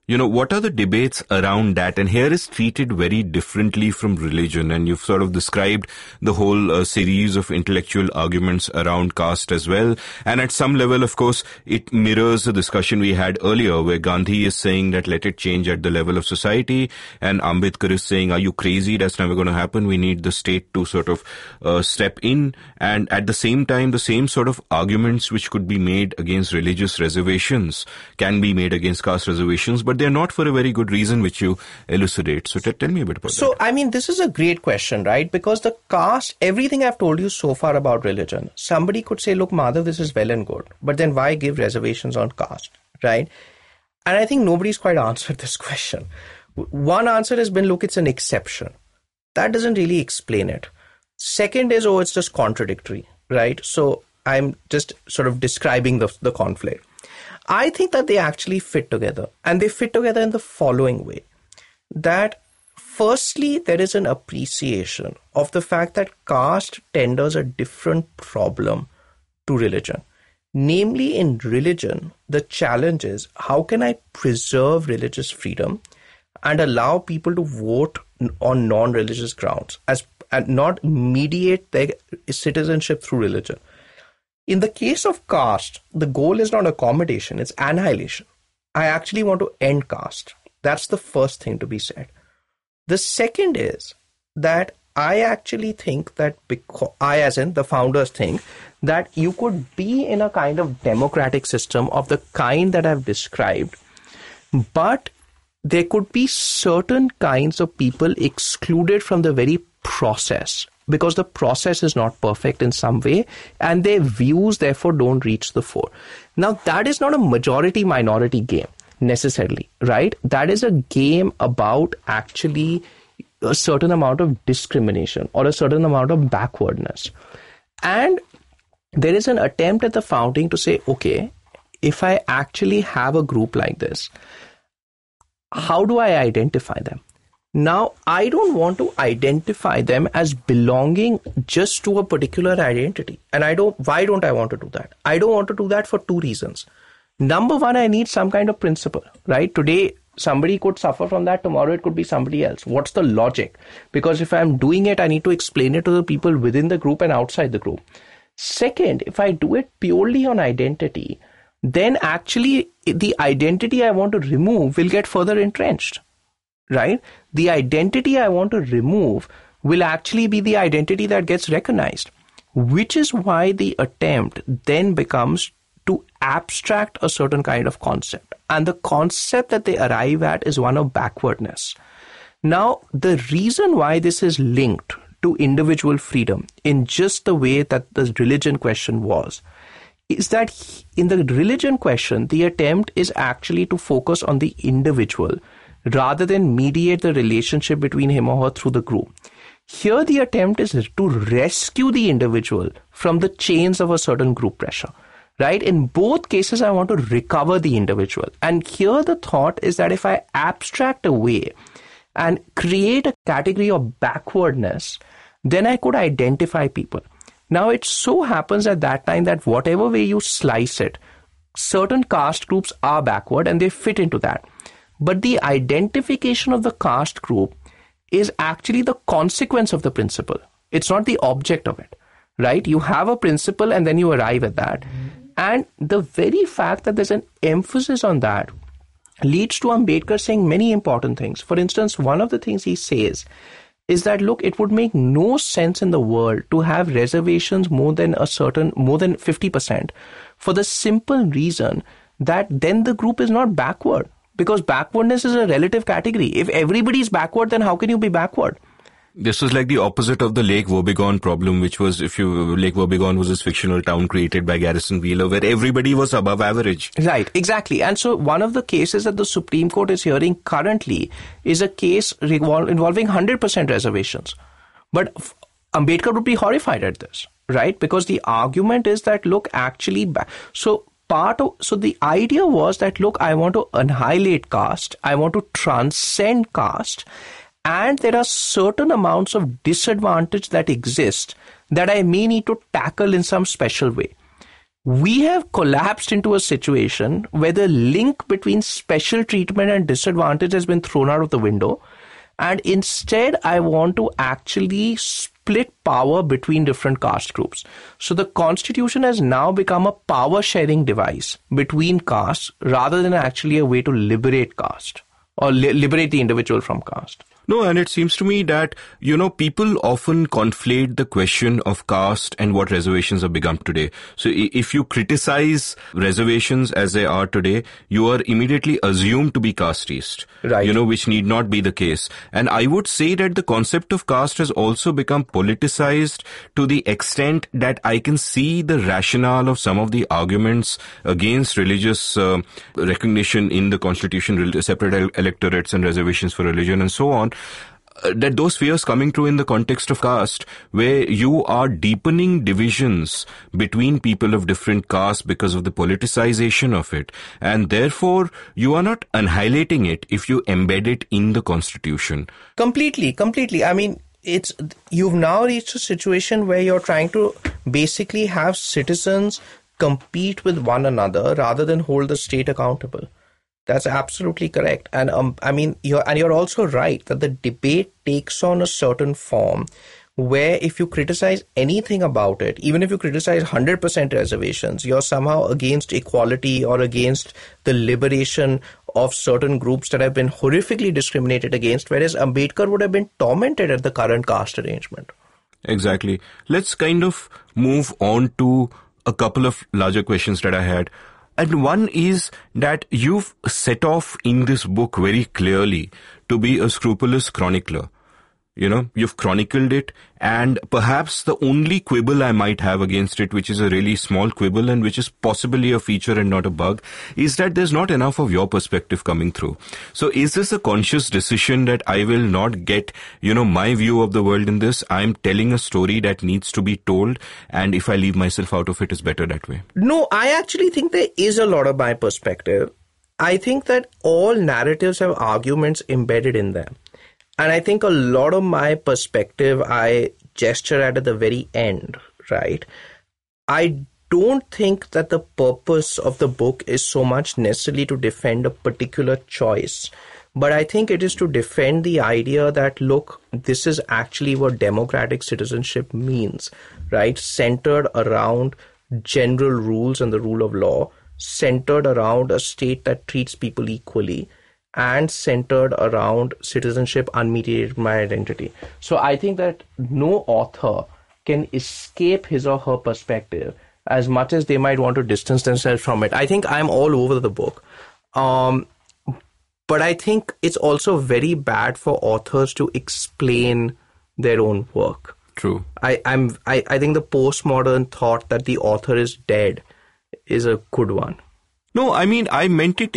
You know, what are the debates around that? And here is treated very differently from religion. And you've sort of described the whole series of intellectual arguments around caste as well. And at some level, of course, it mirrors the discussion we had earlier where Gandhi is saying that let it change at the level of society. And Ambedkar is saying, are you crazy? That's never going to happen. We need the state to sort of step in. And at the same time, the same sort of arguments which could be made against religious reservations can be made against caste reservations. But they're not for a very good reason, which you elucidate. So tell me a bit about that. So, I mean, this is a great question, right? Because the caste, everything I've told you so far about religion, somebody could say, look, Madhav, this is well and good, but then why give reservations on caste, right? And I think nobody's quite answered this question. One answer has been, look, it's an exception. That doesn't really explain it. Second is, oh, it's just contradictory, right? So I'm just sort of describing the conflict. I think that they actually fit together, and they fit together in the following way. That firstly, there is an appreciation of the fact that caste tenders a different problem to religion. Namely, in religion, the challenge is how can I preserve religious freedom and allow people to vote on non-religious grounds and not mediate their citizenship through religion. In the case of caste, the goal is not accommodation, it's annihilation. I actually want to end caste. That's the first thing to be said. The second is that I actually think that, because I as in the founders think, that you could be in a kind of democratic system of the kind that I've described, but there could be certain kinds of people excluded from the very process, because the process is not perfect in some way, and their views, therefore, don't reach the fore. Now, that is not a majority-minority game, necessarily, right? That is a game about actually a certain amount of discrimination or a certain amount of backwardness. And there is an attempt at the founding to say, okay, if I actually have a group like this, how do I identify them? Now, I don't want to identify them as belonging just to a particular identity. And why don't I want to do that? I don't want to do that for two reasons. Number one, I need some kind of principle, right? Today, somebody could suffer from that. Tomorrow, it could be somebody else. What's the logic? Because if I'm doing it, I need to explain it to the people within the group and outside the group. Second, if I do it purely on identity, then actually the identity I want to remove will get further entrenched. Right? The identity I want to remove will actually be the identity that gets recognized, which is why the attempt then becomes to abstract a certain kind of concept. And the concept that they arrive at is one of backwardness. Now, the reason why this is linked to individual freedom in just the way that the religion question was, is that in the religion question, the attempt is actually to focus on the individual rather than mediate the relationship between him or her through the group. Here, the attempt is to rescue the individual from the chains of a certain group pressure, right? In both cases, I want to recover the individual. And here, the thought is that if I abstract away and create a category of backwardness, then I could identify people. Now, it so happens at that time that whatever way you slice it, certain caste groups are backward and they fit into that. But the identification of the caste group is actually the consequence of the principle. It's not the object of it, right? You have a principle and then you arrive at that. And the very fact that there's an emphasis on that leads to Ambedkar saying many important things. For instance, one of the things he says is that, look, it would make no sense in the world to have reservations more than 50% for the simple reason that then the group is not backward. Because backwardness is a relative category. If everybody is backward, then how can you be backward? This was like the opposite of the Lake Wobegon problem, which was Lake Wobegon was this fictional town created by Garrison Wheeler where everybody was above average. Right, exactly. And so one of the cases that the Supreme Court is hearing currently is a case involving 100% reservations. But Ambedkar would be horrified at this, right? Because the argument is that, look, actually, so the idea was that, look, I want to annihilate caste. I want to transcend caste. And there are certain amounts of disadvantage that exist that I may need to tackle in some special way. we have collapsed into a situation where the link between special treatment and disadvantage has been thrown out of the window. And instead, I want to actually split power between different caste groups. So the constitution has now become a power sharing device between castes rather than actually a way to liberate caste or liberate the individual from caste. No, and it seems to me that, you know, people often conflate the question of caste and what reservations have become today. So if you criticize reservations as they are today, you are immediately assumed to be casteist, right? You know, which need not be the case. And I would say that the concept of caste has also become politicized to the extent that I can see the rationale of some of the arguments against religious recognition in the constitution, separate electorates and reservations for religion and so on. That those fears coming through in the context of caste, where you are deepening divisions between people of different castes because of the politicization of it. And therefore, you are not annihilating it if you embed it in the constitution. Completely. I mean, you've now reached a situation where you're trying to basically have citizens compete with one another rather than hold the state accountable. That's absolutely correct. And I mean, you're also right that the debate takes on a certain form where if you criticize anything about it, even if you criticize 100% reservations, you're somehow against equality or against the liberation of certain groups that have been horrifically discriminated against, whereas Ambedkar would have been tormented at the current caste arrangement. Exactly. Let's kind of move on to a couple of larger questions that I had. And one is that you've set off in this book very clearly to be a scrupulous chronicler. You know, you've chronicled it, and perhaps the only quibble I might have against it, which is a really small quibble and which is possibly a feature and not a bug, is that there's not enough of your perspective coming through. So is this a conscious decision that I will not get, you know, my view of the world in this? I'm telling a story that needs to be told, and if I leave myself out of it, it's better that way. No, I actually think there is a lot of my perspective. I think that all narratives have arguments embedded in them. And I think a lot of my perspective I gesture at the very end, right? I don't think that the purpose of the book is so much necessarily to defend a particular choice, but I think it is to defend the idea that, look, this is actually what democratic citizenship means, right? Centered around general rules and the rule of law, centered around a state that treats people equally, and centered around citizenship unmediated by my identity. So I think that no author can escape his or her perspective as much as they might want to distance themselves from it. I think I'm all over the book. But I think it's also very bad for authors to explain their own work. True. I think the postmodern thought that the author is dead is a good one. No, I mean, I meant it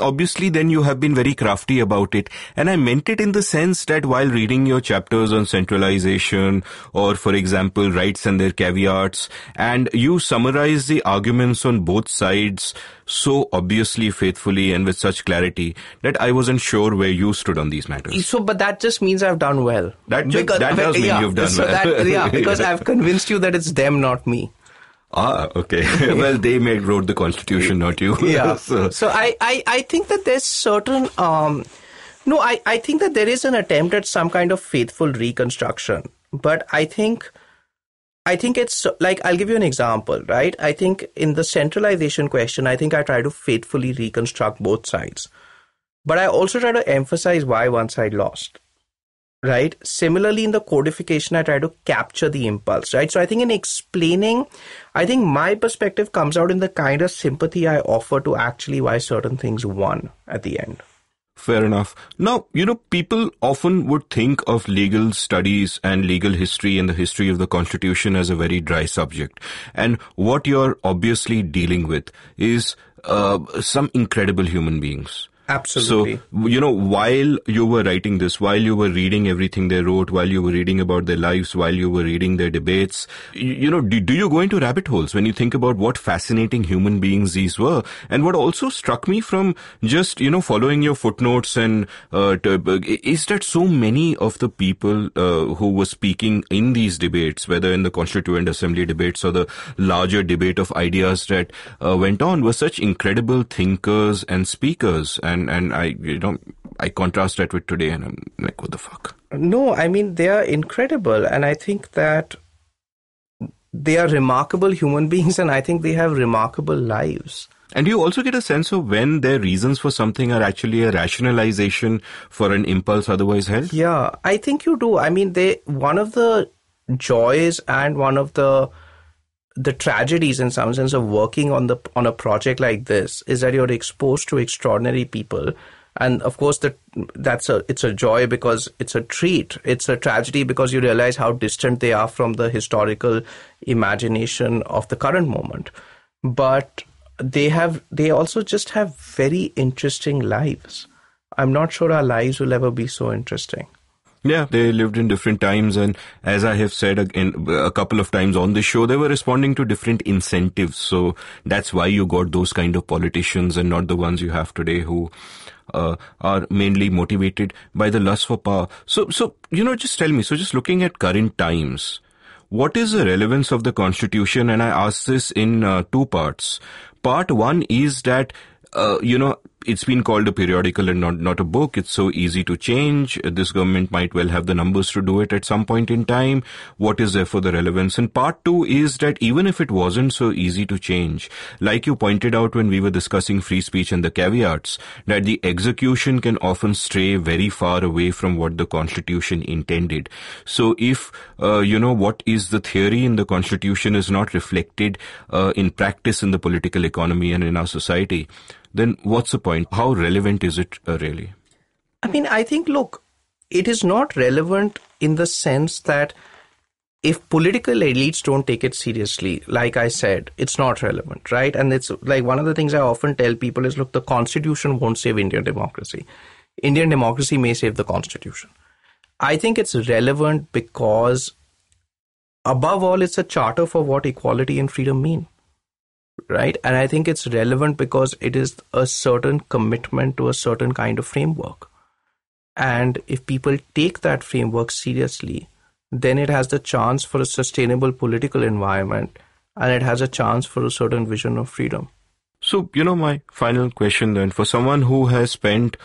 obviously then you have been very crafty about it. And I meant it in the sense that while reading your chapters on centralization or, for example, rights and their caveats, and you summarize the arguments on both sides so obviously, faithfully and with such clarity that I wasn't sure where you stood on these matters. So, but that just means I've done well. That does mean you've done well. Because I've convinced you that it's them, not me. Ah, okay. Well, they wrote the constitution, not you. Yeah. So I think that there's certain... I think that there is an attempt at some kind of faithful reconstruction. But I think it's like, I'll give you an example, right? I think in the centralization question, I think I try to faithfully reconstruct both sides. But I also try to emphasize why one side lost. Right. Similarly, in the codification, I try to capture the impulse. Right. So I think in explaining, I think my perspective comes out in the kind of sympathy I offer to actually why certain things won at the end. Fair enough. Now, you know, people often would think of legal studies and legal history and the history of the Constitution as a very dry subject. And what you're obviously dealing with is some incredible human beings. Absolutely. So, while you were writing this, while you were reading everything they wrote, while you were reading about their lives, while you were reading their debates, do you go into rabbit holes when you think about what fascinating human beings these were? And what also struck me from just, following your footnotes and is that so many of the people who were speaking in these debates, whether in the Constituent Assembly debates or the larger debate of ideas that went on, were such incredible thinkers and speakers. And I contrast that with today and I'm like, what the fuck? No, I mean, they are incredible. And I think that they are remarkable human beings and I think they have remarkable lives. And you also get a sense of when their reasons for something are actually a rationalization for an impulse otherwise held? Yeah, I think you do. I mean, one of the joys and one of the tragedies in some sense of working on a project like this is that you're exposed to extraordinary people. And of course, it's a joy because it's a treat. It's a tragedy because you realize how distant they are from the historical imagination of the current moment. But they also just have very interesting lives. I'm not sure our lives will ever be so interesting. Yeah, they lived in different times. And as I have said again, a couple of times on the show, they were responding to different incentives. So that's why you got those kind of politicians and not the ones you have today who are mainly motivated by the lust for power. So, just tell me, so just looking at current times, what is the relevance of the Constitution? And I ask this in two parts. Part one is that, it's been called a periodical and not a book. It's so easy to change. This government might well have the numbers to do it at some point in time. What is therefore the relevance? And part two is that even if it wasn't so easy to change, like you pointed out when we were discussing free speech and the caveats, that the execution can often stray very far away from what the Constitution intended. So if, what is the theory in the Constitution is not reflected in practice in the political economy and in our society, then what's the point? How relevant is it really? I mean, I think, look, it is not relevant in the sense that if political elites don't take it seriously, like I said, it's not relevant, right? And it's like one of the things I often tell people is, look, the Constitution won't save Indian democracy. Indian democracy may save the Constitution. I think it's relevant because, above all, it's a charter for what equality and freedom mean. Right. And I think it's relevant because it is a certain commitment to a certain kind of framework. And if people take that framework seriously, then it has the chance for a sustainable political environment and it has a chance for a certain vision of freedom. So, my final question then, for someone who has spent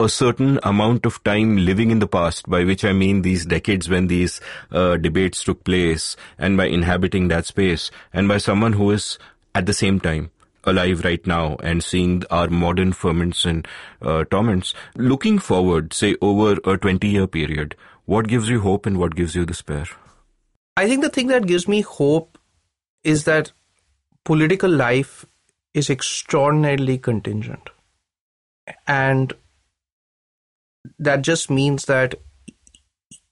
a certain amount of time living in the past, by which I mean these decades when these debates took place, and by inhabiting that space, and by someone who is at the same time alive right now and seeing our modern ferments and torments, looking forward, say, over a 20-year period, what gives you hope and what gives you despair? I think the thing that gives me hope is that political life is extraordinarily contingent. And that just means that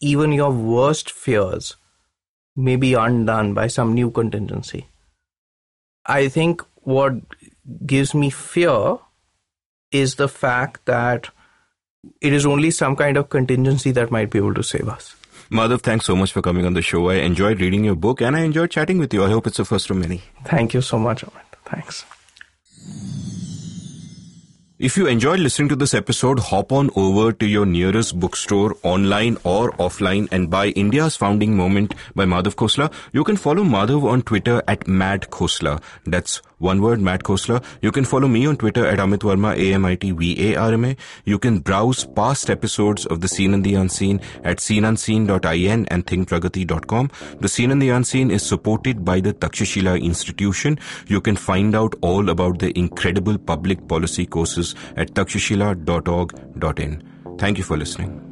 even your worst fears may be undone by some new contingency. I think what gives me fear is the fact that it is only some kind of contingency that might be able to save us. Madhav, thanks so much for coming on the show. I enjoyed reading your book and I enjoyed chatting with you. I hope it's the first of many. Thank you so much, Amit. Thanks. If you enjoyed listening to this episode, hop on over to your nearest bookstore, online or offline, and buy India's Founding Moment by Madhav Khosla. You can follow Madhav on Twitter at Mad Khosla. That's one word, Mad Khosla. You can follow me on Twitter at Amit Varma, AmitVarma. You can browse past episodes of The Seen and the Unseen at seenunseen.in and thinkpragati.com. The Seen and the Unseen is supported by the Takshashila Institution. You can find out all about the incredible public policy courses at takshashila.org.in. Thank you for listening.